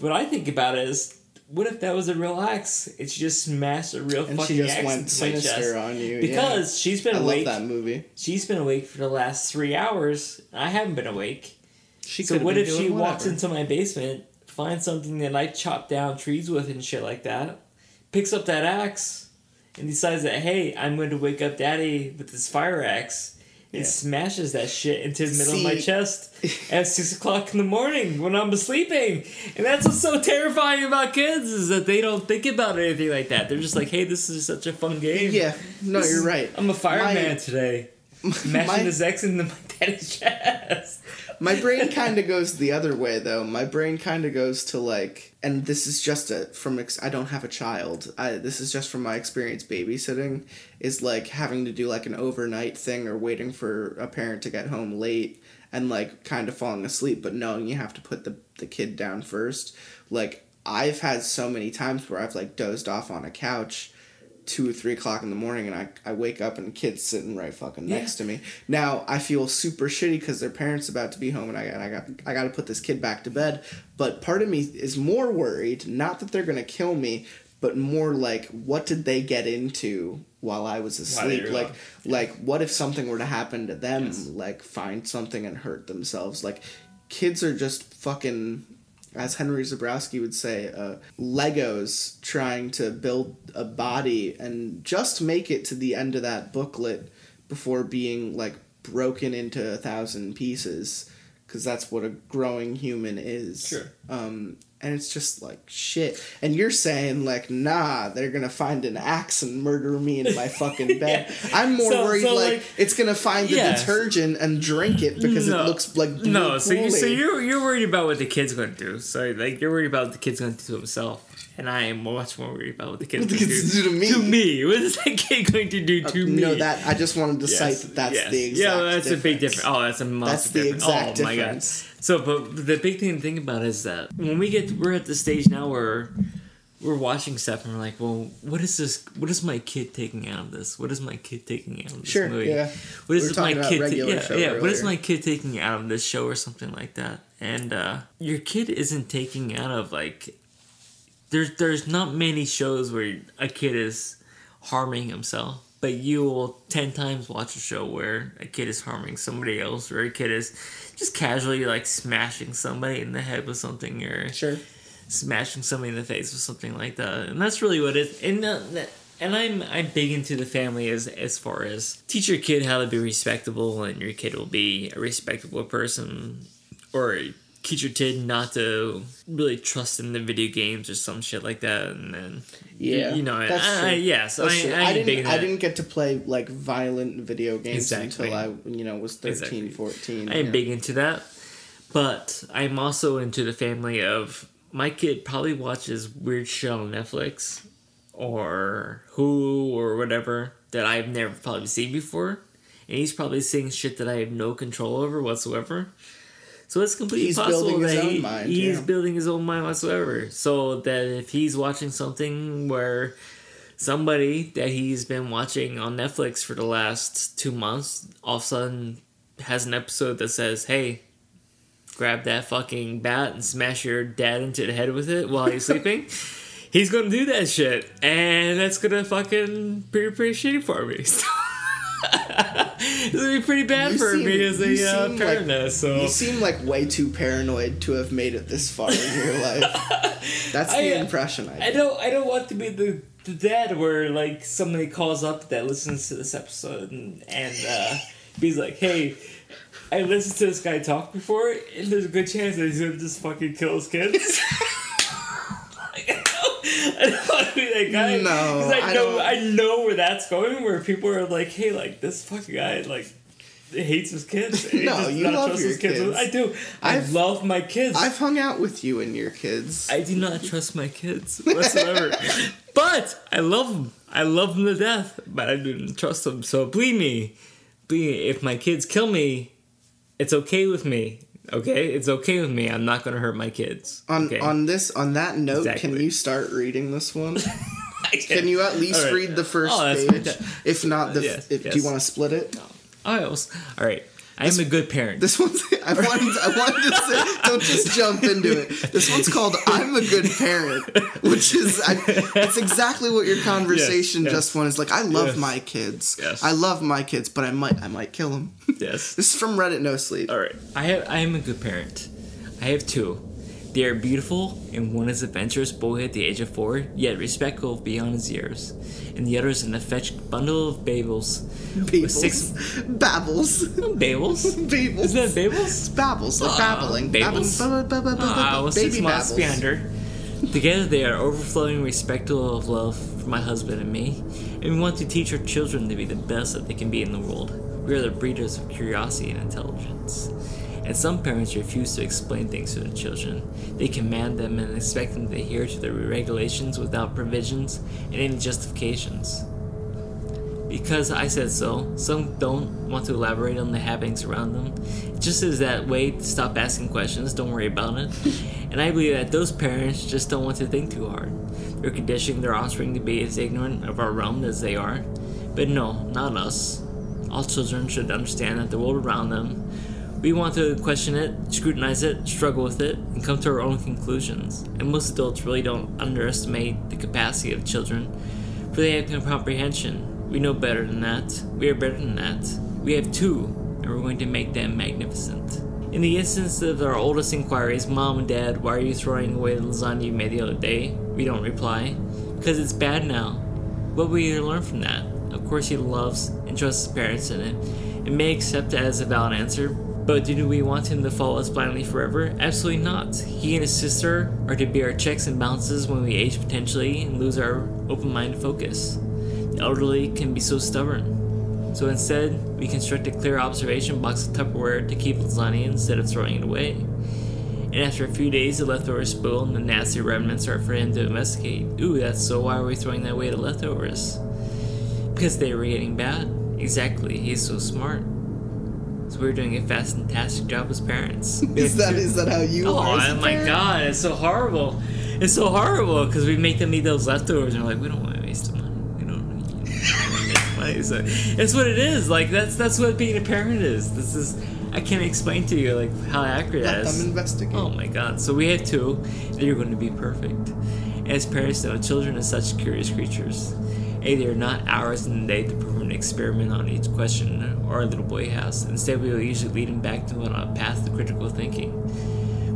what I think about is... what if that was a real axe? And she just smashed a real fucking axe into my chest. And she just went sinister on you. Because she's been awake. I love that movie. She's been awake for the last 3 hours. And I haven't been awake. So what if she walks into my basement, finds something that I chop down trees with and shit like that, picks up that axe, and decides that, hey, I'm going to wake up Daddy with this fire axe. It smashes that shit into the middle of my chest at 6 o'clock in the morning when I'm sleeping. And that's what's so terrifying about kids is that they don't think about anything like that. They're just like, hey, this is such a fun game. Yeah, no, you're right. I'm a fireman today. Smashing his ex into my daddy's chest. My brain kind of goes the other way, though. My brain kind of goes to, like, and this is just I don't have a child. This is just from my experience babysitting, is, like, having to do, like, an overnight thing or waiting for a parent to get home late and, like, kind of falling asleep, but knowing you have to put the kid down first. Like, I've had so many times where I've, like, dozed off on a couch 2 or 3 o'clock in the morning, and I wake up and the kid's sitting right fucking next to me. Now I feel super shitty because their parents about to be home, and I got to put this kid back to bed. But part of me is more worried, not that they're gonna kill me, but more like, what did they get into while I was asleep? Like what if something were to happen to them? Yes. Like find something and hurt themselves. Like kids are just fucking, as Henry Zebrowski would say, Legos trying to build a body and just make it to the end of that booklet before being, like, broken into 1,000 pieces, because that's what a growing human is. Sure. And it's just, like, shit. And you're saying, like, nah, they're going to find an axe and murder me in my fucking bed. Yeah. I'm more worried, like, it's going to find the detergent and drink it because it looks like blue Kool-Aid. So you're worried about what the kid's going to do. So, like, you're worried about what the kid's going to do to himself. And I am much more worried about what the kid's going to do to me. What is that kid going to do to me? No, that I just wanted to cite that that's the exact difference. Yeah, that's a big difference. Oh, that's a massive difference. That's the exact difference. My God. So, but the big thing to think about is that when we're at the stage now where we're watching stuff and we're like, well, what is this? What is my kid taking out of this? What is my kid taking out of this movie? Yeah. What is my kid? What is my kid taking out of this show or something like that? And your kid isn't taking out of, like, there's not many shows where a kid is harming himself, but you will 10 times watch a show where a kid is harming somebody else, or a kid is just casually, like, smashing somebody in the head with something, or smashing somebody in the face with something like that. And that's really what it is. And I'm big into the family as far as teach your kid how to be respectable, and your kid will be a respectable person, or teach your kid not to really trust in the video games or some shit like that. And then I didn't get to play, like, violent video games until I was 13, 14. I'm big into that, but I'm also into the family of my kid probably watches weird shit on Netflix or Hulu or whatever that I've never probably seen before, and he's probably seeing shit that I have no control over whatsoever. So it's completely possible that he's building his own mind whatsoever. So that if he's watching something where somebody that he's been watching on Netflix for the last 2 months all of a sudden has an episode that says, hey, grab that fucking bat and smash your dad into the head with it while he's sleeping, he's going to do that shit. And that's going to fucking pretty shitty for me. It's gonna be pretty bad for me as a parent. Like, you seem like way too paranoid to have made it this far in your life. That's the impression I get. I don't want to be the dad where, like, somebody calls up that listens to this episode and he's like, hey, I listened to this guy talk before, and there's a good chance that he's gonna just fucking kill his kids. I don't want to be that guy. No, because I know where that's going. Where people are like, "Hey, like, this fucking guy, like, hates his kids." No, you love your kids. I do. I love my kids. I've hung out with you and your kids. I do not trust my kids whatsoever. But I love them. I love them to death. But I didn't trust them. So believe me, if my kids kill me, it's okay with me. Okay, it's okay with me. I'm not gonna hurt my kids. On that note, Can you start reading this one? Can you at least read the first page? If not, do you want to split it? No. All right. I'm a good parent. This one's... I wanted to say... Don't just jump into it. This one's called I'm a Good Parent, which is... it's exactly what your conversation just went. It's like, I love my kids. Yes. I love my kids, but I might kill them. Yes. This is from Reddit No Sleep. All right. I am a good parent. I have two. They are beautiful, and one is an adventurous boy at the age of 4, yet respectful beyond his years, and the other is an affectionate bundle of babbles. Babbles. Is that babbles? It's babbles. They're babbling. Babbles. Baby 6 months babbles. Beyond her. Together they are overflowing respectful of love for my husband and me, and we want to teach our children to be the best that they can be in the world. We are the breeders of curiosity and intelligence. And some parents refuse to explain things to their children. They command them and expect them to adhere to their regulations without provisions and any justifications. because I said so. Some don't want to elaborate on the happenings around them. It just is that way. Stop asking questions. Don't worry about it. And I believe that those parents just don't want to think too hard. They're conditioning their offspring to be as ignorant of our realm as they are. But no, not us. All children should understand that the world around them, we want to question it, scrutinize it, struggle with it, and come to our own conclusions. And most adults really don't underestimate the capacity of children, for they have no comprehension. We know better than that. We are better than that. We have two, and we're going to make them magnificent. In the instance of our oldest inquiries, Mom and Dad, why are you throwing away the lasagna you made the other day? We don't reply, because it's bad now. What will you learn from that? Of course he loves and trusts his parents in it, and may accept it as a valid answer, but do we want him to follow us blindly forever? Absolutely not. He and his sister are to be our checks and balances when we age potentially and lose our open-minded focus. The elderly can be so stubborn. So instead, we construct a clear observation box of Tupperware to keep lasagna instead of throwing it away. And after a few days, the leftovers spoil and the nasty remnants are for him to investigate. Ooh, that's so why are we throwing that away the leftovers? Because they were getting bad. Exactly, he's so smart. So we're doing a fantastic job as parents. Is that how you are? Oh my God, it's so horrible. It's so horrible because we make them eat those leftovers and we're like, we don't want to waste the money. We don't want to waste money. So it's what it is. Like that's what being a parent is. I can't explain to you like how accurate that is. Let them investigate. Oh my God. So we have two. They're going to be perfect. And as parents know, children are such curious creatures. They are not hours in the day to perform an experiment on each question our little boy has. Instead, we will usually lead him back to a path to critical thinking.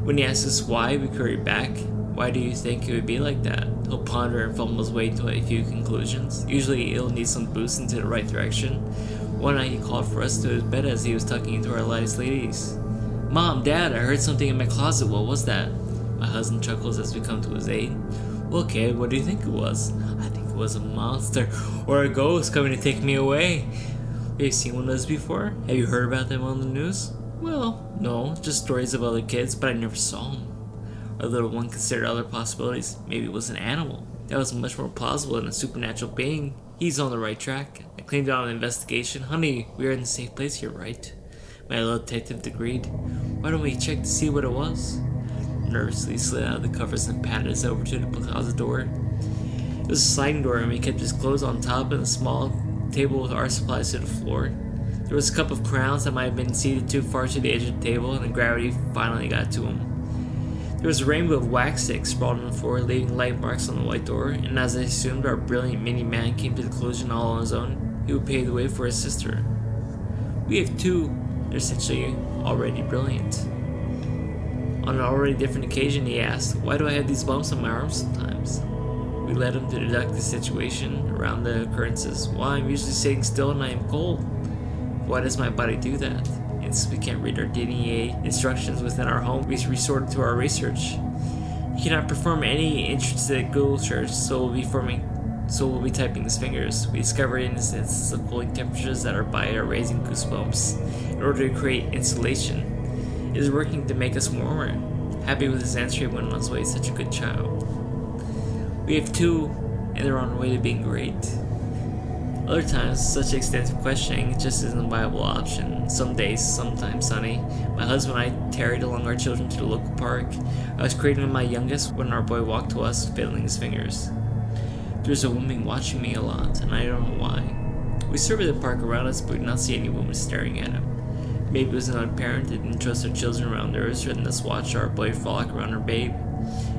When he asks us why, we query back, why do you think it would be like that? He'll ponder and fumble his way to a few conclusions. Usually, he'll need some boost into the right direction. One night, he called for us to his bed as he was tucking into our lightest ladies. Mom, Dad, I heard something in my closet. What was that? My husband chuckles as we come to his aid. Well, kid, what do you think it was? Was a monster or a ghost coming to take me away. Have you seen one of those before? Have you heard about them on the news? Well, no, just stories of other kids, but I never saw them. Our little one considered other possibilities. Maybe it was an animal. That was much more plausible than a supernatural being. He's on the right track. I cleaned out an investigation. Honey, we are in a safe place here, right? My little detective agreed. Why don't we check to see what it was? Nervously slid out of the covers and patted us over to the closet door. It was a sliding door, and we kept his clothes on top and a small table with our supplies to the floor. There was a cup of crowns that might have been seated too far to the edge of the table, and the gravity finally got to him. There was a rainbow of wax sticks sprawled on the floor, leaving light marks on the white door, and as I assumed, our brilliant mini-man came to the conclusion all on his own. He would pave the way for his sister. We have two. They're essentially already brilliant. On an already different occasion, he asked, "Why do I have these bumps on my arms sometimes?" We led him to deduct the situation around the occurrences. Well, I'm usually sitting still and I am cold. Why does my body do that? And since we can't read our DNA instructions within our home, we resorted to our research. He cannot perform any interested Google search, so we'll be typing his fingers. We discovered instances of cooling temperatures that our body are raising goosebumps in order to create insulation. It is working to make us warmer. Happy with his answer, he went on his way. Such a good child. We have two, and they're on their way to being great. Other times, such extensive questioning just isn't a viable option. Some days, sometimes sunny, my husband and I tarried along our children to the local park. I was cradling with my youngest when our boy walked to us, fiddling his fingers. There's a woman watching me a lot, and I don't know why. We surveyed the park around us, but we did not see any woman staring at him. Maybe it was another parent that didn't trust their children around theirs, and thus watched our boy frolic around her babe.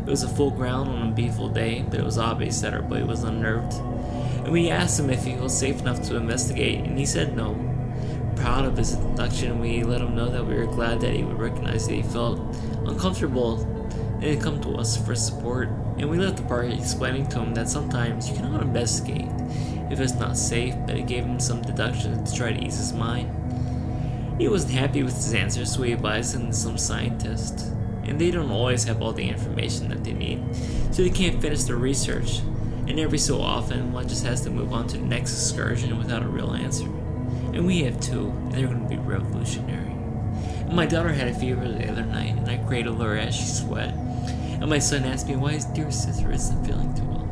It was a full ground on a beautiful day, but it was obvious that our boy was unnerved. And we asked him if he was safe enough to investigate, and he said no. Proud of his induction, we let him know that we were glad that he would recognize that he felt uncomfortable and had come to us for support. And we left the party explaining to him that sometimes you cannot investigate if it's not safe, but it gave him some deductions to try to ease his mind. He wasn't happy with his answer, so we advised him to some scientist. And they don't always have all the information that they need, so they can't finish their research, and every so often one just has to move on to the next excursion without a real answer. And we have two, and they're going to be revolutionary. And my daughter had a fever the other night, and I cradled her as she sweat, and my son asked me why his dear sister isn't feeling too well,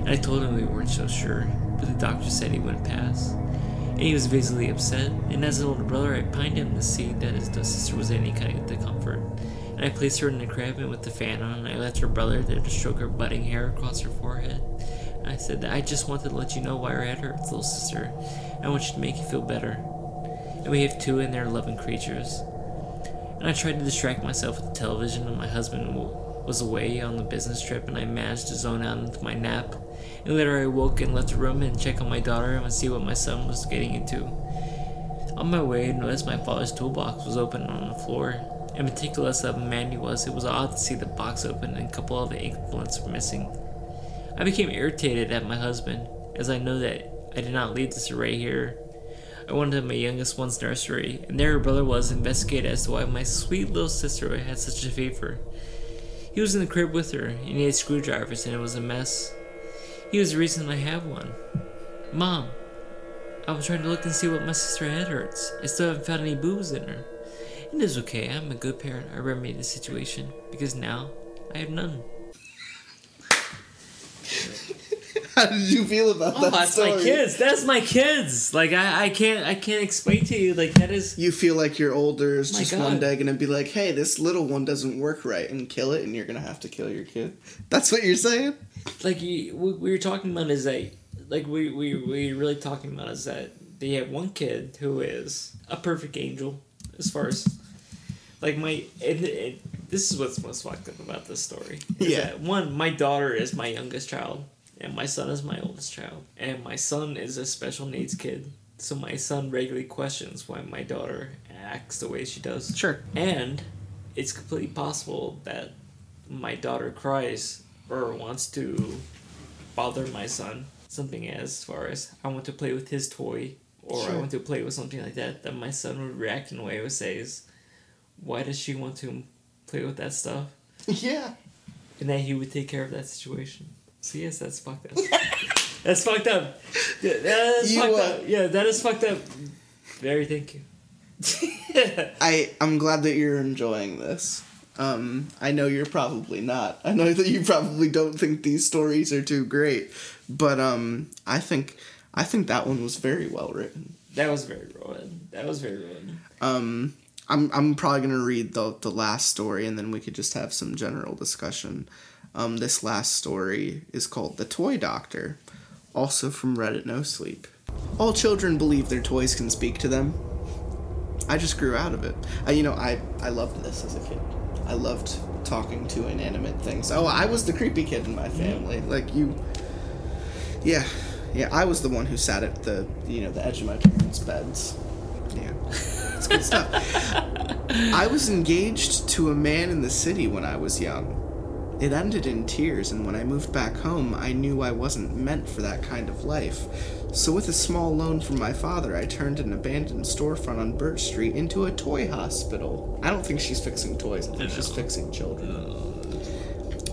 and I told him we weren't so sure, but the doctor said he wouldn't pass, and he was visibly upset, and as an older brother, I pined him to see that his sister was in any kind of discomfort, and I placed her in the crib, and with the fan on, I left her brother there to stroke her budding hair across her forehead, and I said that I just wanted to let you know why your head hurts, little sister, and I want you to make you feel better, and we have two in there loving creatures, and I tried to distract myself with the television, and my husband was away on the business trip, and I managed to zone out into my nap, and later I woke and left the room and checked on my daughter and would see what my son was getting into. On my way, I noticed my father's toolbox was open on the floor, and meticulous of a man he was, it was odd to see the box open and a couple of the ink blunts were missing. I became irritated at my husband, as I know that I did not leave this array here. I went to my youngest one's nursery, and there her brother was investigated as to why my sweet little sister had such a fever. He was in the crib with her, and he had screwdrivers, and it was a mess. He was the reason I have one. Mom, I was trying to look and see what my sister's head hurts. I still haven't found any boobs in her. It is okay, I'm a good parent. I remedied the situation, because now I have none. How did you feel about that story? That's my kids. That's my kids. Like, I can't explain to you. Like, that is... You feel like your older is just one day going to be like, hey, this little one doesn't work right, and kill it, and you're going to have to kill your kid. That's what you're saying? Like, what we were talking about is that... Like, we really talking about is that they have one kid who is a perfect angel, as far as... Like, my... And this is what's most fucked up about this story. Yeah. That, one, my daughter is my youngest child. And my son is my oldest child. And my son is a special needs kid. So my son regularly questions why my daughter acts the way she does. Sure. And it's completely possible that my daughter cries or wants to bother my son. Something as far as I want to play with his toy or sure. I want to play with something like that. That my son would react in a way that says, why does she want to play with that stuff? Yeah. And that he would take care of that situation. So yes, that's fucked up. That's fucked up. Yeah, that's fucked up. Yeah, that is fucked up. Very thank you. I'm glad that you're enjoying this. I know you're probably not. I know that you probably don't think these stories are too great, but I think that one was very well written. That was very well written. I'm probably gonna read the last story and then we could just have some general discussion. This last story is called The Toy Doctor, also from Reddit No Sleep. All children believe their toys can speak to them. I just grew out of it. I loved this as a kid. I loved talking to inanimate things. Oh, I was the creepy kid in my family. Like, you... Yeah, I was the one who sat at the, the edge of my parents' beds. Yeah. It's good stuff. I was engaged to a man in the city when I was young. It ended in tears, and when I moved back home, I knew I wasn't meant for that kind of life. So with a small loan from my father, I turned an abandoned storefront on Birch Street into a toy hospital. I don't think she's fixing toys. I think she's fixing children.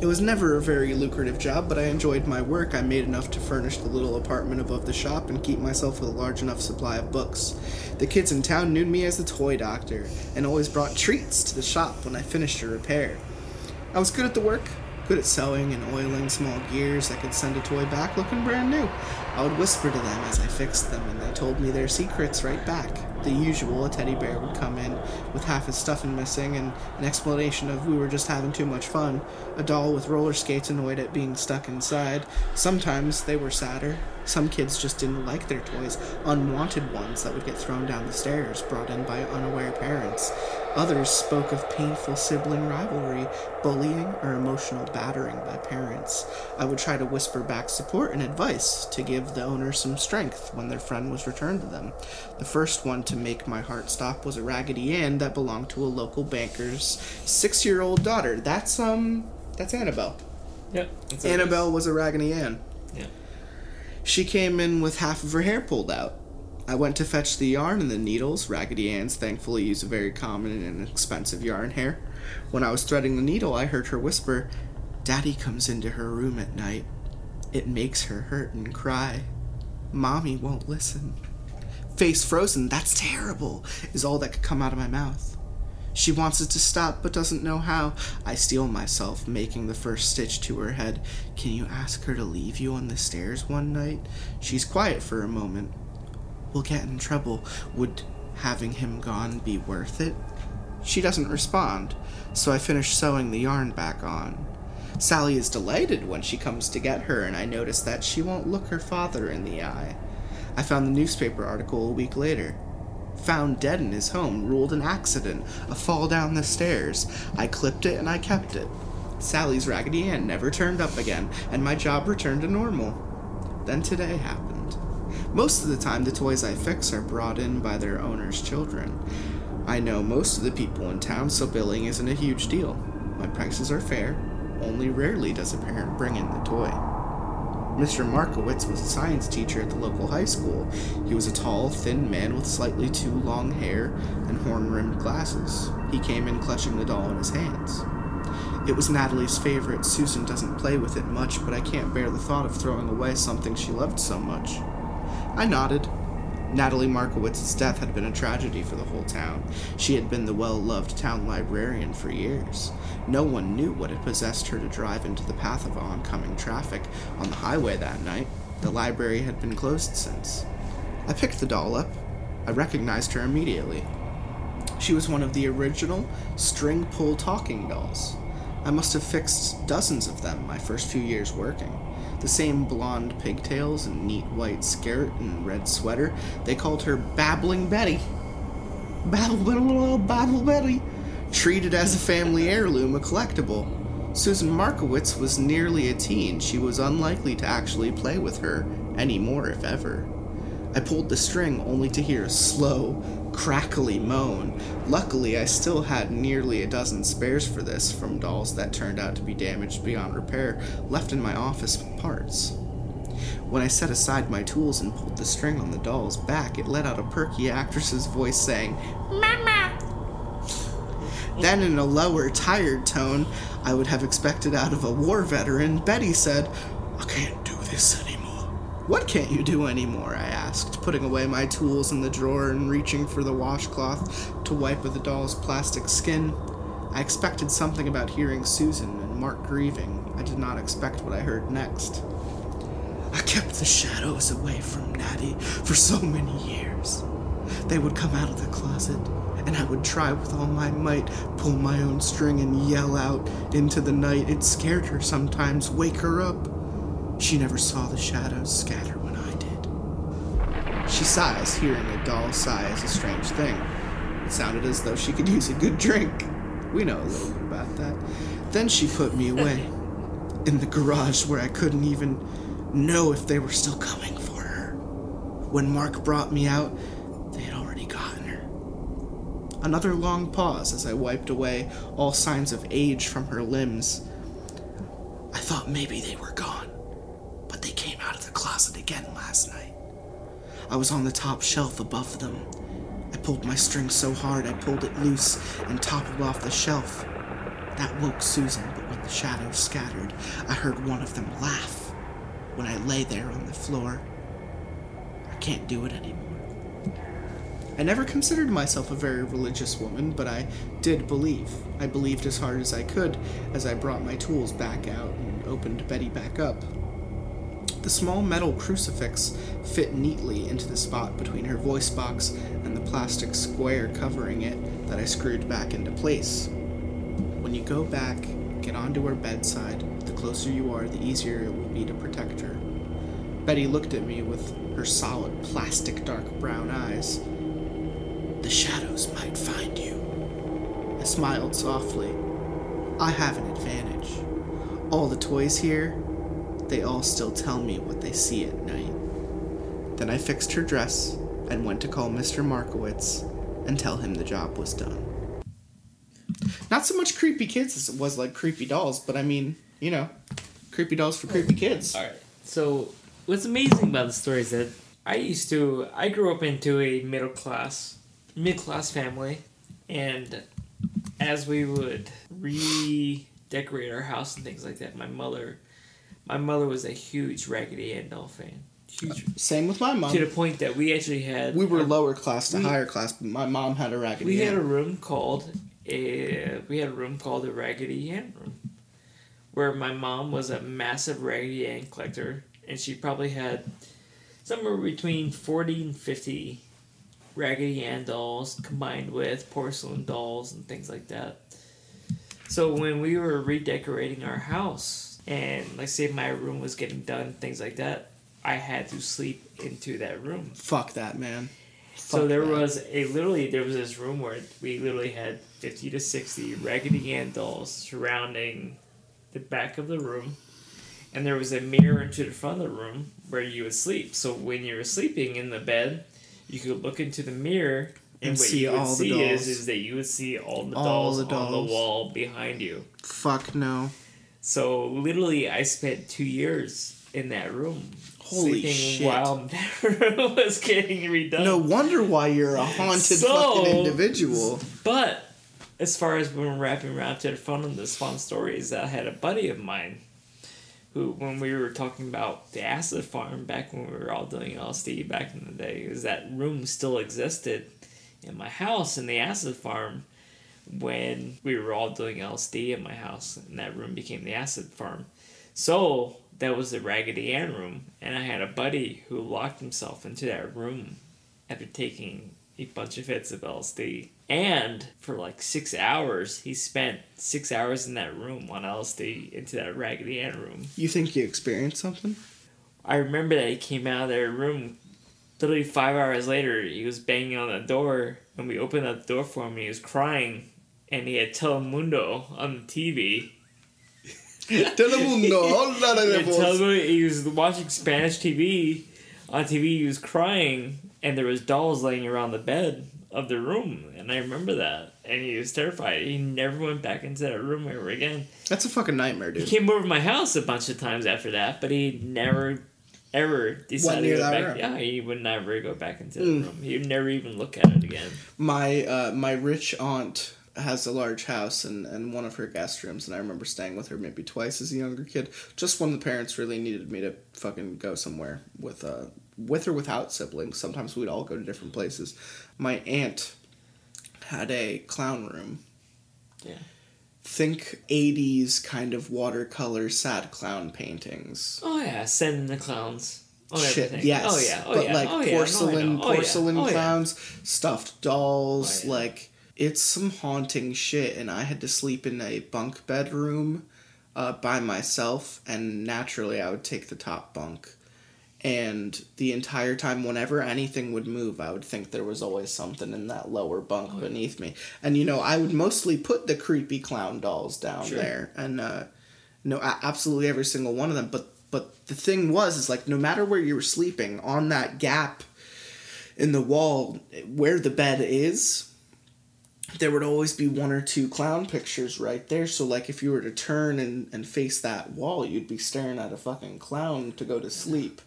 It was never a very lucrative job, but I enjoyed my work. I made enough to furnish the little apartment above the shop and keep myself with a large enough supply of books. The kids in town knew me as the toy doctor and always brought treats to the shop when I finished a repair. I was good at the work, good at sewing and oiling small gears that could send a toy back looking brand new. I would whisper to them as I fixed them, and they told me their secrets right back. The usual, a teddy bear would come in with half his stuffing missing and an explanation of we were just having too much fun. A doll with roller skates annoyed at being stuck inside. Sometimes they were sadder. Some kids just didn't like their toys, unwanted ones that would get thrown down the stairs, brought in by unaware parents. Others spoke of painful sibling rivalry, bullying, or emotional battering by parents. I would try to whisper back support and advice to give the owner some strength when their friend was returned to them. The first one to make my heart stop was a Raggedy Ann that belonged to a local banker's 6-year-old daughter. That's Annabelle. Yep. That's Annabelle was a Raggedy Ann. Yeah. She came in with half of her hair pulled out. I went to fetch the yarn and the needles. Raggedy Ann's thankfully use a very common and inexpensive yarn hair. When I was threading the needle, I heard her whisper, "Daddy comes into her room at night. It makes her hurt and cry. Mommy won't listen." Face frozen, "That's terrible," is all that could come out of my mouth. She wants it to stop, but doesn't know how. I steel myself, making the first stitch to her head. Can you ask her to leave you on the stairs one night? She's quiet for a moment. We'll get in trouble. Would having him gone be worth it? She doesn't respond, so I finish sewing the yarn back on. Sally is delighted when she comes to get her, and I notice that she won't look her father in the eye. I found the newspaper article a week later. Found dead in his home, ruled an accident, a fall down the stairs. I clipped it and I kept it. Sally's Raggedy Ann never turned up again, and my job returned to normal. Then today happened. Most of the time, the toys I fix are brought in by their owner's children. I know most of the people in town, so billing isn't a huge deal. My prices are fair. Only rarely does a parent bring in the toy. Mr. Markowitz was a science teacher at the local high school. He was a tall, thin man with slightly too long hair and horn-rimmed glasses. He came in clutching the doll in his hands. It was Natalie's favorite. Susan doesn't play with it much, but I can't bear the thought of throwing away something she loved so much. I nodded. Natalie Markowitz's death had been a tragedy for the whole town. She had been the well-loved town librarian for years. No one knew what had possessed her to drive into the path of oncoming traffic on the highway that night. The library had been closed since. I picked the doll up. I recognized her immediately. She was one of the original string-pull talking dolls. I must have fixed dozens of them my first few years working. The same blonde pigtails and neat white skirt and red sweater. They called her Babbling Betty. Babble Betty. Treated as a family heirloom, a collectible. Susan Markowitz was nearly a teen. She was unlikely to actually play with her anymore, if ever. I pulled the string only to hear a slow, crackly moan. Luckily, I still had nearly a dozen spares for this from dolls that turned out to be damaged beyond repair, left in my office with parts. When I set aside my tools and pulled the string on the doll's back, it let out a perky actress's voice saying, "Mama!" Then in a lower, tired tone I would have expected out of a war veteran, Betty said, "I can't do this anymore." "What can't you do anymore?" I asked, putting away my tools in the drawer and reaching for the washcloth to wipe the doll's plastic skin. I expected something about hearing Susan and Mark grieving. I did not expect what I heard next. "I kept the shadows away from Natty for so many years. They would come out of the closet, and I would try with all my might, pull my own string and yell out into the night. It scared her sometimes, wake her up. She never saw the shadows scatter when I did." She sighs. Hearing a doll sigh is a strange thing. It sounded as though she could use a good drink. We know a little bit about that. Then she put me away in the garage where I couldn't even know if they were still coming for her. When Mark brought me out, they had already gotten her. Another long pause as I wiped away all signs of age from her limbs. "I thought maybe they were gone. They came out of the closet again last night. I was on the top shelf above them. I pulled my string so hard I pulled it loose and toppled off the shelf. That woke Susan, but when the shadows scattered, I heard one of them laugh when I lay there on the floor. I can't do it anymore." I never considered myself a very religious woman, but I did believe. I believed as hard as I could as I brought my tools back out and opened Betty back up. The small metal crucifix fit neatly into the spot between her voice box and the plastic square covering it that I screwed back into place. When you go back, get onto her bedside. The closer you are, the easier it will be to protect her. Betty looked at me with her solid, plastic, dark brown eyes. "The shadows might find you." I smiled softly. I have an advantage. All the toys here, they all still tell me what they see at night. Then I fixed her dress and went to call Mr. Markowitz and tell him the job was done. Not so much creepy kids as it was like creepy dolls, but I mean, you know, creepy dolls for creepy kids. All right. So what's amazing about the story is that I grew up into a mid-class family, and as we would redecorate our house and things like that, my mother was a huge Raggedy Ann doll fan. Huge. Same with my mom. To the point that we actually had... We were lower class to higher class, but my mom had a Raggedy Ann. We had a room called we had a room called the Raggedy Ann room, where my mom was a massive Raggedy Ann collector, and she probably had somewhere between 40 and 50 Raggedy Ann dolls combined with porcelain dolls and things like that. So when we were redecorating our house and, like, say my room was getting done, things like that, I had to sleep into that room. Fuck that, man. There was this room where we literally had 50 to 60 Raggedy Ann dolls surrounding the back of the room. And there was a mirror into the front of the room where you would sleep. So when you were sleeping in the bed, you could look into the mirror and what you would see is that you would see all the dolls on the wall behind you. Fuck no. So literally I spent 2 years in that room. Holy shit. While that room was getting redone. No wonder why you're a haunted fucking individual. But as far as when we're wrapping around to the fun of this fun story is that I had a buddy of mine who, when we were talking about the acid farm back when we were all doing LSD back in the day, is that room still existed in my house in the acid farm when we were all doing LSD in my house, and that room became the acid farm. So that was the Raggedy Ann room, and I had a buddy who locked himself into that room after taking a bunch of hits of LSD. And for like 6 hours, he spent 6 hours in that room on LSD into that Raggedy Ann room. You think you experienced something? I remember that he came out of their room literally 5 hours later. He was banging on the door, and we opened up the door for him, and he was crying, and he had Telemundo on the TV. Telemundo. He was watching Spanish TV. On TV, he was crying, and there was dolls laying around the bed of the room, and I remember that, and he was terrified. He never went back into that room ever again. That's a fucking nightmare, dude. He came over to my house a bunch of times after that, but he never, ever decided to go back. Room. Yeah, he would never go back into the room. He would never even look at it again. My rich aunt has a large house and one of her guest rooms, and I remember staying with her maybe twice as a younger kid, just when the parents really needed me to fucking go somewhere with or without siblings. Sometimes we'd all go to different places. My aunt had a clown room. Yeah. Think 80s kind of watercolor sad clown paintings. Oh, yeah. Send the clowns. Oh, shit, yes. Oh, yeah. Oh, but, yeah. Like, oh, yeah. porcelain oh, yeah. clowns, stuffed dolls, oh, yeah. like... It's some haunting shit, and I had to sleep in a bunk bedroom by myself, and naturally I would take the top bunk. And the entire time, whenever anything would move, I would think there was always something in that lower bunk beneath me. And, you know, I would mostly put the creepy clown dolls down there, and no, absolutely every single one of them. But the thing was, is like, no matter where you were sleeping, on that gap in the wall where the bed is... there would always be one or two clown pictures right there. So, like, if you were to turn and face that wall, you'd be staring at a fucking clown to go to sleep.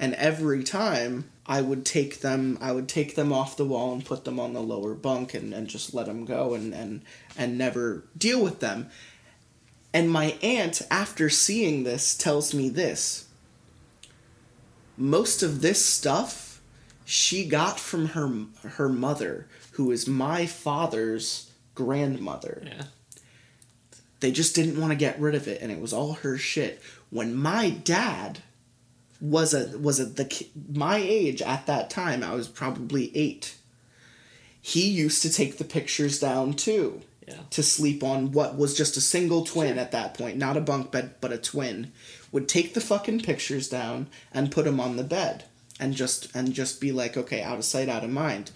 And every time, I would take them off the wall and put them on the lower bunk and just let them go and never deal with them. And my aunt, after seeing this, tells me this. Most of this stuff she got from her mother, who is my father's grandmother. Yeah. They just didn't want to get rid of it, and it was all her shit. When my dad was my age at that time, I was probably 8. He used to take the pictures down too. Yeah. To sleep on what was just a single twin at that point, not a bunk bed, but a twin. Would take the fucking pictures down and put them on the bed and just be like, okay, out of sight, out of mind.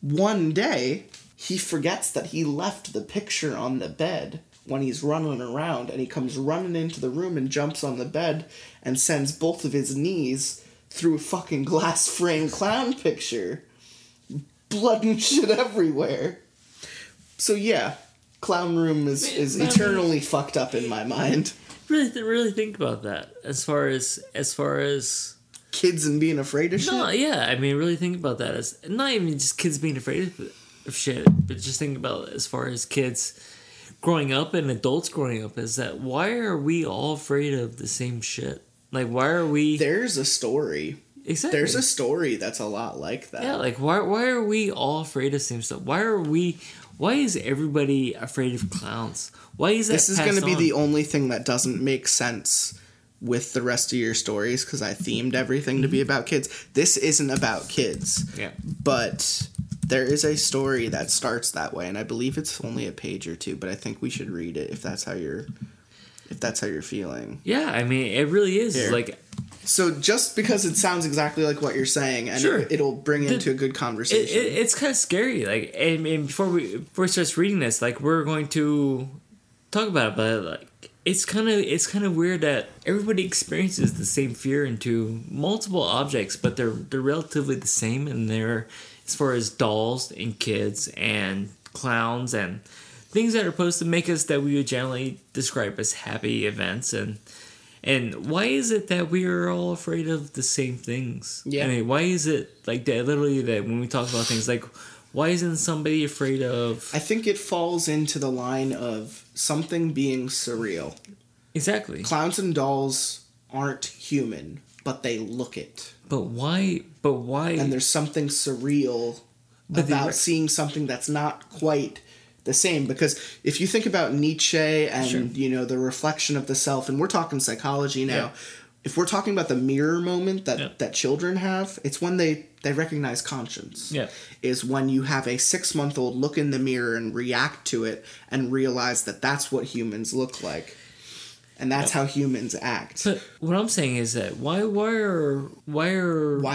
One day, he forgets that he left the picture on the bed when he's running around, and he comes running into the room and jumps on the bed and sends both of his knees through a fucking glass frame clown picture. Blood and shit everywhere. So yeah, clown room is eternally fucked up in my mind. Really think about that as far as... kids and being afraid of shit? No, yeah. I mean, really think about that. As not even just kids being afraid of shit, but just think about as far as kids growing up and adults growing up, is that why are we all afraid of the same shit? Like, why are we... There's a story. Exactly. There's a story that's a lot like that. Yeah, like, why are we all afraid of the same stuff? Why are we... Why is everybody afraid of clowns? Why is that? This is going to be the only thing that doesn't make sense with the rest of your stories, because I themed everything to be about kids. This isn't about kids. Yeah. But there is a story that starts that way, and I believe it's only a page or two, but I think we should read it if that's how you're feeling. Yeah, I mean, it really is. Here. Like, so just because it sounds exactly like what you're saying, and sure, it'll bring into a good conversation. It's kind of scary. Like, and before we start reading this, like, we're going to talk about it, but like, it's kind of weird that everybody experiences the same fear into multiple objects, but they're relatively the same, and they're as far as dolls and kids and clowns and things that are supposed to make us that we would generally describe as happy events. And why is it that we are all afraid of the same things? Yeah. I mean, why is it like that? Literally, that when we talk about things, like, why isn't somebody afraid of? I think it falls into the line of something being surreal. Exactly. Clowns and dolls aren't human, but they look it. But why? And there's something surreal about seeing something that's not quite the same, because if you think about Nietzsche and, sure, you know, the reflection of the self, and we're talking psychology now, yeah, if we're talking about the mirror moment that, yeah, that children have, it's when they recognize conscience. Yeah. Is when you have a 6-month-old look in the mirror and react to it and realize that that's what humans look like. And that's, yeah, how humans act. But what I'm saying is that why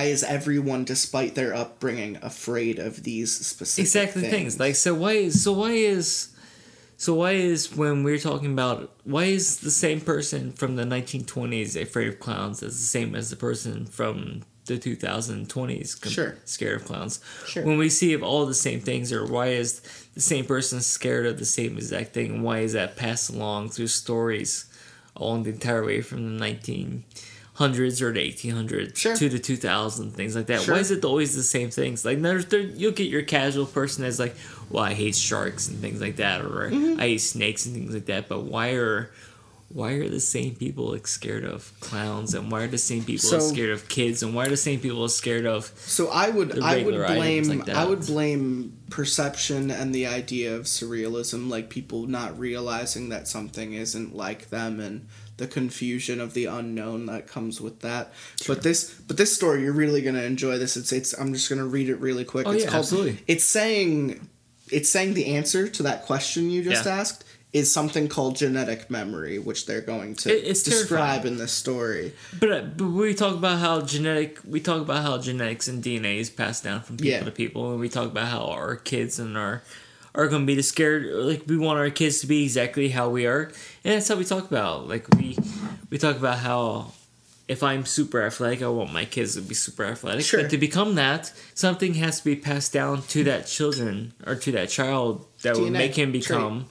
is everyone, despite their upbringing, afraid of these specific things? Like, so why is when we're talking about, why is the same person from the 1920s afraid of clowns as the same as the person from the 2020s sure, scared of clowns? Sure. When we see of all the same things, or why is the same person scared of the same exact thing? And why is that passed along through stories along the entire way from the 1900s or the 1800s, sure, to the 2000s, things like that? Sure. Why is it always the same things? Like, you'll get your casual person that's like, well, I hate sharks and things like that, or mm-hmm, I hate snakes and things like that. But why are the same people like scared of clowns, and why are the same people scared of kids, and why are the same people scared of? So I would blame perception and the idea of surrealism, like people not realizing that something isn't like them, and the confusion of the unknown that comes with that. Sure. But this story, you're really gonna enjoy this. It's I'm just gonna read it really quick. Oh, it's called, absolutely. It's saying the answer to that question you just, yeah, asked is something called genetic memory, which they're going to describe terrifying in this story. But we talk about how genetics and DNA is passed down from people, yeah, to people, and we talk about how our kids and our are going to be scared. Like, we want our kids to be exactly how we are, and that's how we talk about. Like, we talk about how if I'm super athletic, I want my kids to be super athletic. Sure. But to become that, something has to be passed down to that children or to that child that would make him become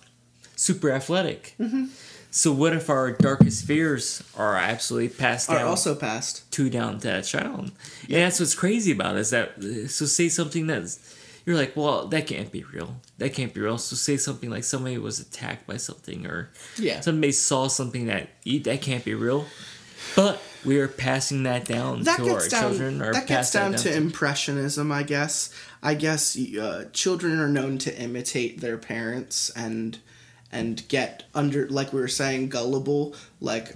super athletic. Mm-hmm. So what if our darkest fears are absolutely passed down to that child? Yeah. And that's what's crazy about it, is that, so say something that's, you're like, well, that can't be real. That can't be real. So say something like somebody was attacked by something, or, yeah, somebody saw something that can't be real. But we are passing that down to our children. That gets down to impressionism, I guess. Children are known to imitate their parents and get under, like we were saying, gullible. Like,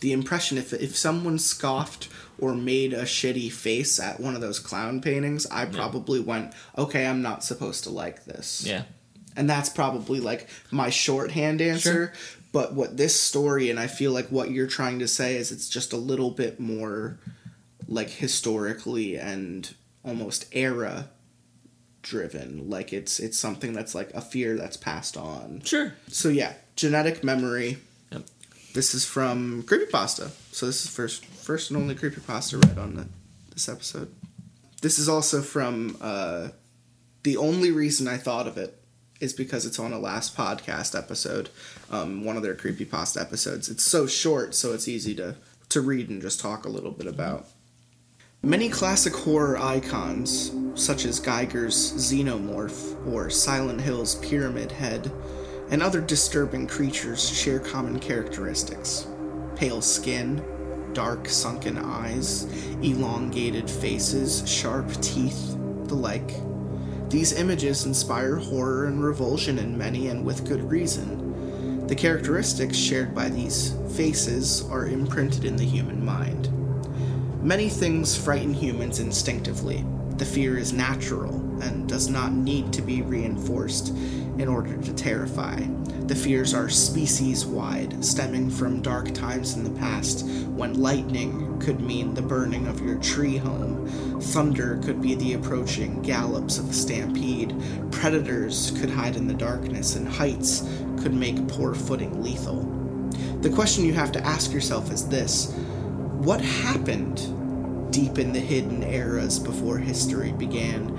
the impression, if someone scoffed or made a shitty face at one of those clown paintings, I probably went, okay, I'm not supposed to like this. Yeah. And that's probably like my shorthand answer. Sure. But what this story, and I feel like what you're trying to say, is it's just a little bit more like historically and almost era driven. Like, it's something that's like a fear that's passed on. Sure. So yeah, genetic memory. Yep. This is from Creepypasta. So this is first and only Creepypasta read on this episode. This is also from, the only reason I thought of it is because it's on a last podcast episode, one of their Creepypasta episodes. It's so short, so it's easy to read and just talk a little bit about. Many classic horror icons, such as Geiger's Xenomorph or Silent Hill's Pyramid Head, and other disturbing creatures share common characteristics. Pale skin, dark sunken eyes, elongated faces, sharp teeth, the like. These images inspire horror and revulsion in many, and with good reason. The characteristics shared by these faces are imprinted in the human mind. Many things frighten humans instinctively. The fear is natural and does not need to be reinforced in order to terrify. The fears are species-wide, stemming from dark times in the past when lightning could mean the burning of your tree home, thunder could be the approaching gallops of a stampede, predators could hide in the darkness, and heights could make poor footing lethal. The question you have to ask yourself is this: what happened deep in the hidden eras before history began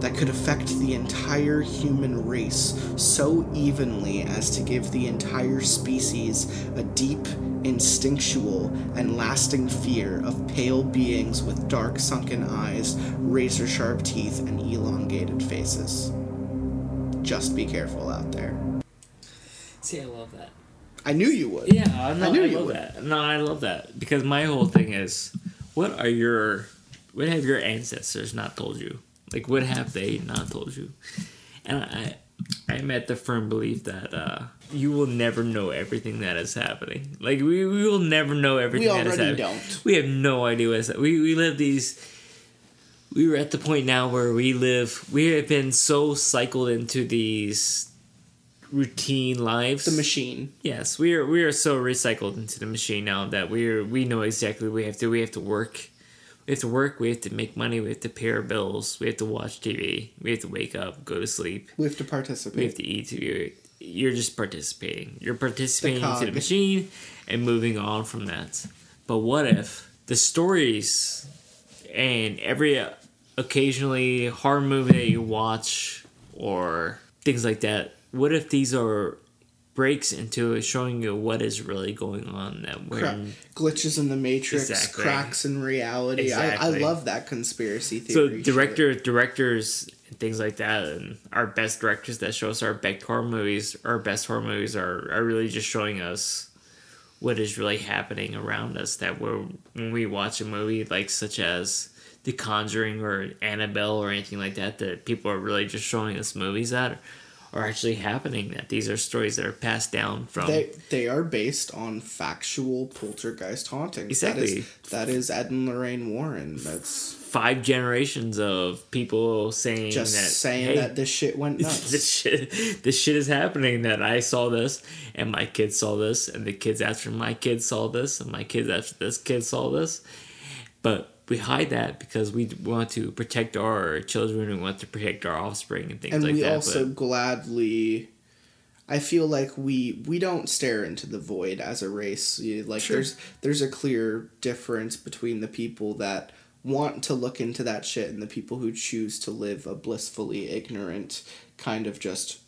that could affect the entire human race so evenly as to give the entire species a deep, instinctual, and lasting fear of pale beings with dark, sunken eyes, razor-sharp teeth, and elongated faces? Just be careful out there. See, I love that. I knew you would. Yeah, no, I knew you would. No, I love that. Because my whole thing is, what have your ancestors not told you? Like, what have they not told you? And I'm at the firm belief that you will never know everything that is happening. Like, we will never know everything that is happening. We already don't. We have no idea what is happening. We live these... We were at the point now where we have been so cycled into these routine lives. The machine. Yes, we are so recycled into the machine now that we know exactly what we have to work. We have to work, we have to make money, we have to pay our bills, we have to watch TV, we have to wake up, go to sleep. We have to participate. We have to eat. You're just participating. You're participating into the machine and moving on from that. But what if the stories and every occasionally horror movie that you watch or things like that, what if these are breaks into showing you what is really going on? That glitches in the matrix, exactly. Cracks in reality. Exactly. I love that conspiracy theory. So directors and things like that, and our best directors that show us our best horror movies are really just showing us what is really happening around us. That when we watch a movie like such as The Conjuring or Annabelle or anything like that, that people are really just showing us movies that are actually happening, that these are stories that are passed down from... They are based on factual poltergeist hauntings. Exactly. That is Ed and Lorraine Warren. That's... 5 generations of people saying that this shit went nuts. This shit is happening, that I saw this, and my kids saw this, and the kids after my kids saw this, and my kids after this kid saw this. But we hide that because we want to protect our children, we want to protect our offspring and things like that. And we also gladly... I feel like we don't stare into the void as a race. Like, sure. There's a clear difference between the people that want to look into that shit and the people who choose to live a blissfully ignorant kind of just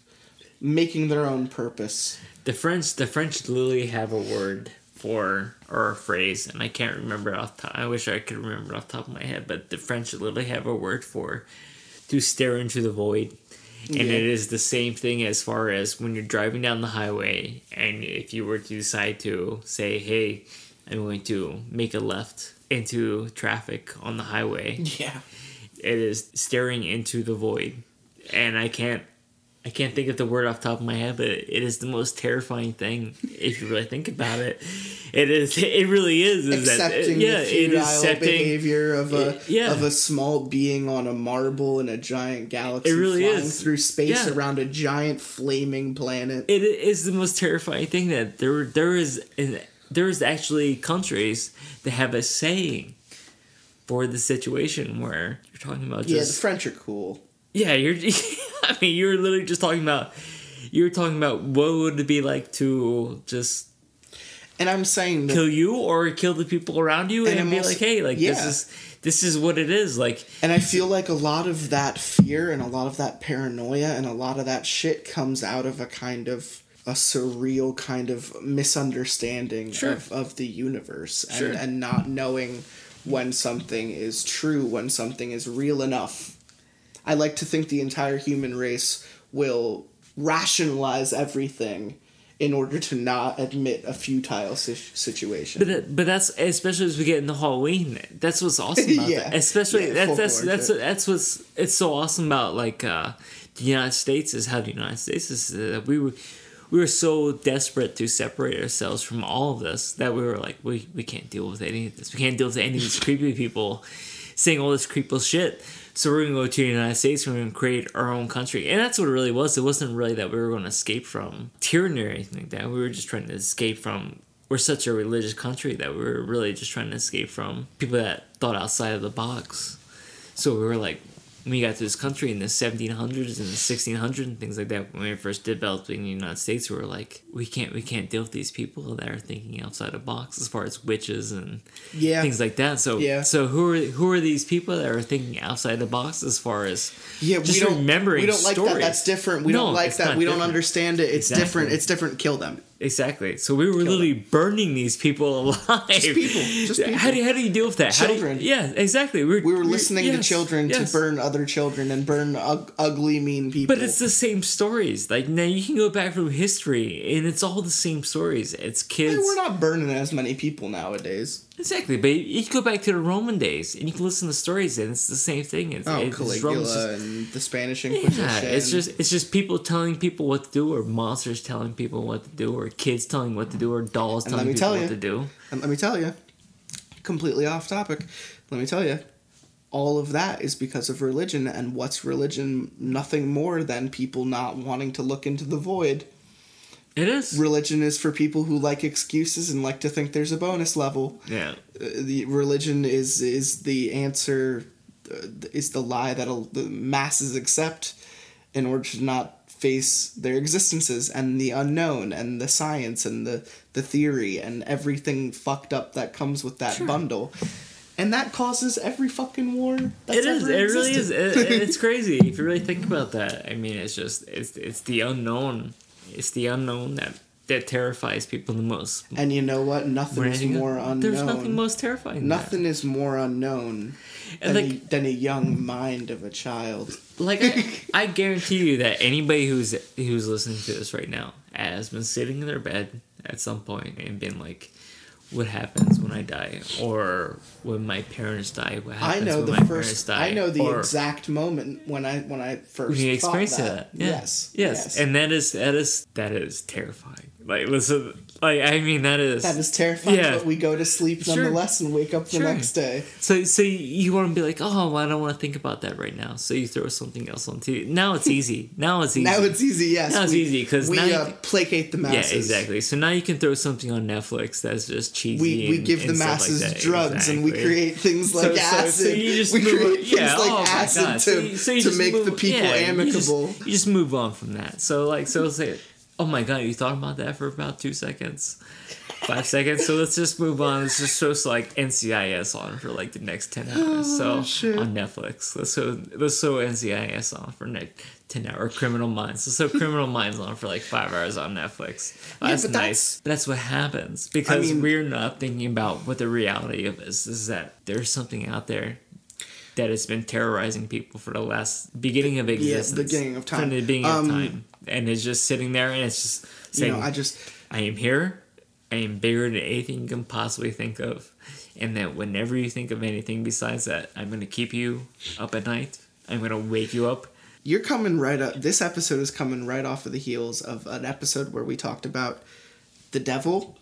making their own purpose. The French literally have a word or a phrase, and I can't remember I wish I could remember it off the top of my head, but the French literally have a word for to stare into the void. And It is the same thing as far as when you're driving down the highway, and if you were to decide to say, hey, I'm going to make a left into traffic on the highway. Yeah. It is staring into the void. And I can't think of the word off the top of my head, but it is the most terrifying thing if you really think about it. It is. It really is. Accepting the futile behavior of a small being on a marble in a giant galaxy. It really is through space around a giant flaming planet. It is the most terrifying thing that there is actually countries that have a saying for the situation where you're talking about. Just, the French are cool. Yeah, you're literally just talking about... You're talking about what would it be like to just... And I'm saying... Kill you or kill the people around you and be also, like, hey, like, this is what it is. Like, and I feel like a lot of that fear and a lot of that paranoia and a lot of that shit comes out of a kind of... a surreal kind of misunderstanding of the universe. Sure. And not knowing when something is true, when something is real enough. I like to think the entire human race will rationalize everything in order to not admit a futile situation. But that's especially as we get into Halloween. That's what's awesome about it. Especially that's what's it's so awesome about like the United States is how the United States is. We were so desperate to separate ourselves from all of this that we were like, we can't deal with any of this. We can't deal with any of these creepy people saying all this creepy shit. So we're going to go to the United States and we're going to create our own country. And that's what it really was. It wasn't really that we were going to escape from tyranny or anything like that. We were just trying to escape from... We're such a religious country that we were really just trying to escape from people that thought outside of the box. So we were like... When we got to this country in the 1700s and the 1600s and things like that, when we were first developing the United States, we were like, we can't deal with these people that are thinking outside the box as far as witches and things like that. So so who are these people that are thinking outside the box as far as just remembering we don't like stories. That. That's different. We don't like that. We don't understand it. It's different. It's different. Kill them. Exactly. So we were literally burning these people alive. Just people. How do you deal with that? Children. Exactly. We were listening to children to burn other children and burn ugly, mean people. But it's the same stories. Like, now you can go back through history, and it's all the same stories. It's kids. We're not burning as many people nowadays. Exactly. But you can go back to the Roman days, and you can listen to stories, and it's the same thing. It's Caligula and the Spanish Inquisition. Yeah, it's just people telling people what to do, or monsters telling people what to do, or kids telling what to do, or dolls telling people what to do. And let me tell you, completely off topic, all of that is because of religion. And what's religion? Nothing more than people not wanting to look into the void. It is. Religion is for people who like excuses and like to think there's a bonus level. Yeah. The religion is the answer, is the lie that the masses accept in order to not face their existences and the unknown and the science and the theory and everything fucked up that comes with that bundle. And that causes every fucking war that's ever existed. It really is. It's crazy if you really think about that. I mean, it's just, it's the unknown. It's the unknown that terrifies people the most. And you know what? Nothing is more unknown. There's nothing most terrifying. Nothing is more unknown than a young mind of a child. Like, I guarantee you that anybody who's listening to this right now has been sitting in their bed at some point and been like, what happens when I die? Or when my parents die? What happens parents die? I know the exact moment when I first experienced that. Yeah. Yes. And that is terrifying. Like, listen, I mean, that is terrifying. Yeah. But we go to sleep nonetheless and wake up the next day. So you want to be like, oh, well, I don't want to think about that right now. So you throw something else on TV. Now it's easy. Now it's easy because we placate the masses. Yeah, exactly. So now you can throw something on Netflix that's just cheesy. We give the masses like drugs and we create things like acid. So you just make the people amicable. You just move on from that. So say. Oh my god, you thought about that for about 2 seconds. 5 seconds, so let's just move on. Let's just show like NCIS on for like the next 10 hours. On Netflix. Let's show NCIS on for like 10 hours. Criminal Minds. Let's show Criminal Minds on for like 5 hours on Netflix. That's what happens. Because we're not thinking about what the reality of this is that there's something out there that has been terrorizing people for the beginning of existence. Yeah, the beginning of time. From the beginning of time. And it's just sitting there and it's just saying, I am here. I am bigger than anything you can possibly think of. And that whenever you think of anything besides that, I'm going to keep you up at night. I'm going to wake you up. You're coming right up. This episode is coming right off of the heels of an episode where we talked about the devil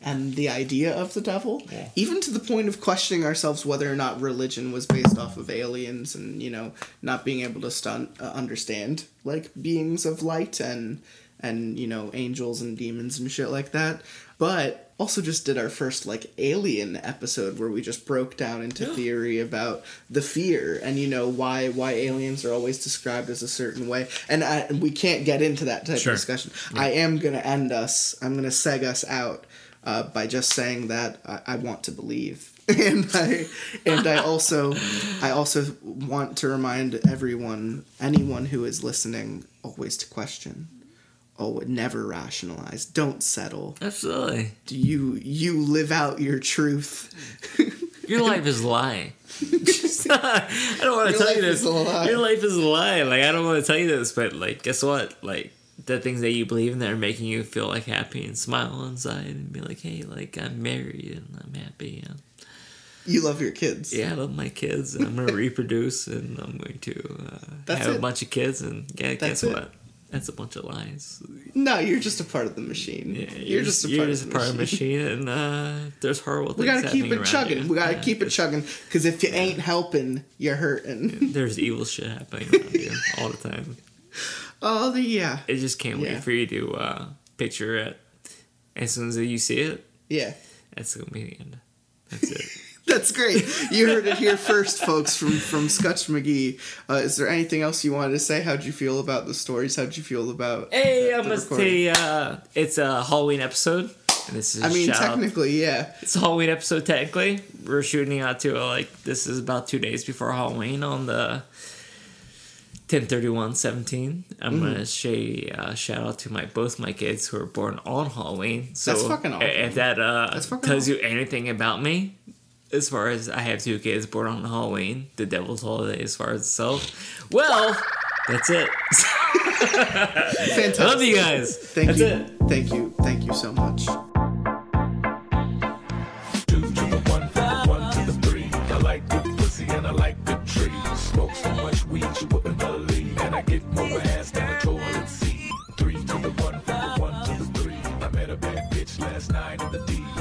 and the idea of the devil, even to the point of questioning ourselves whether or not religion was based off of aliens and, not being able to understand, like, beings of light and angels and demons and shit like that. But also just did our first, like, alien episode where we just broke down into theory about the fear and, why aliens are always described as a certain way. And we can't get into that type of discussion. Yeah. I am going to end us. I'm going to seg us out. By just saying that I want to believe, and I also want to remind anyone who is listening, always to question, never rationalize, don't settle. Absolutely. You live out your truth. Your life is a lie. I don't want to tell you this. Your life is a lie. Like, I don't want to tell you this, but like, guess what? Like. the things that you believe in that are making you feel like happy and smile inside and be like, hey, like I'm married and I'm happy. And you love your kids. Yeah, I love my kids. And I'm going to reproduce and I'm going to have a bunch of kids. And yeah, guess what? That's a bunch of lies. No, you're just a part of the machine. Yeah, you're just a part of the machine. And there's horrible things happening around you. We got to keep it chugging. Because if you ain't helping, you're hurting. There's evil shit happening around you all the time. Oh, yeah. It just can't wait for you to picture it. As soon as you see it, that's going to be the end. That's it. That's great. You heard it here first, folks, from Scutch McGee. Is there anything else you wanted to say? How'd you feel about the stories? How'd you feel about I'm going to say it's a Halloween episode. And this is technically, yeah. It's a Halloween episode, technically. We're shooting out to, this is about 2 days before Halloween on the 10/31/17. I'm gonna say shout out to both my kids who were born on Halloween. So that's fucking awesome. If that tells you anything about me, as far as I have two kids born on Halloween, the devil's holiday as far as itself. Well, that's it. Fantastic. I love you guys. Thank you so much. Last night in the D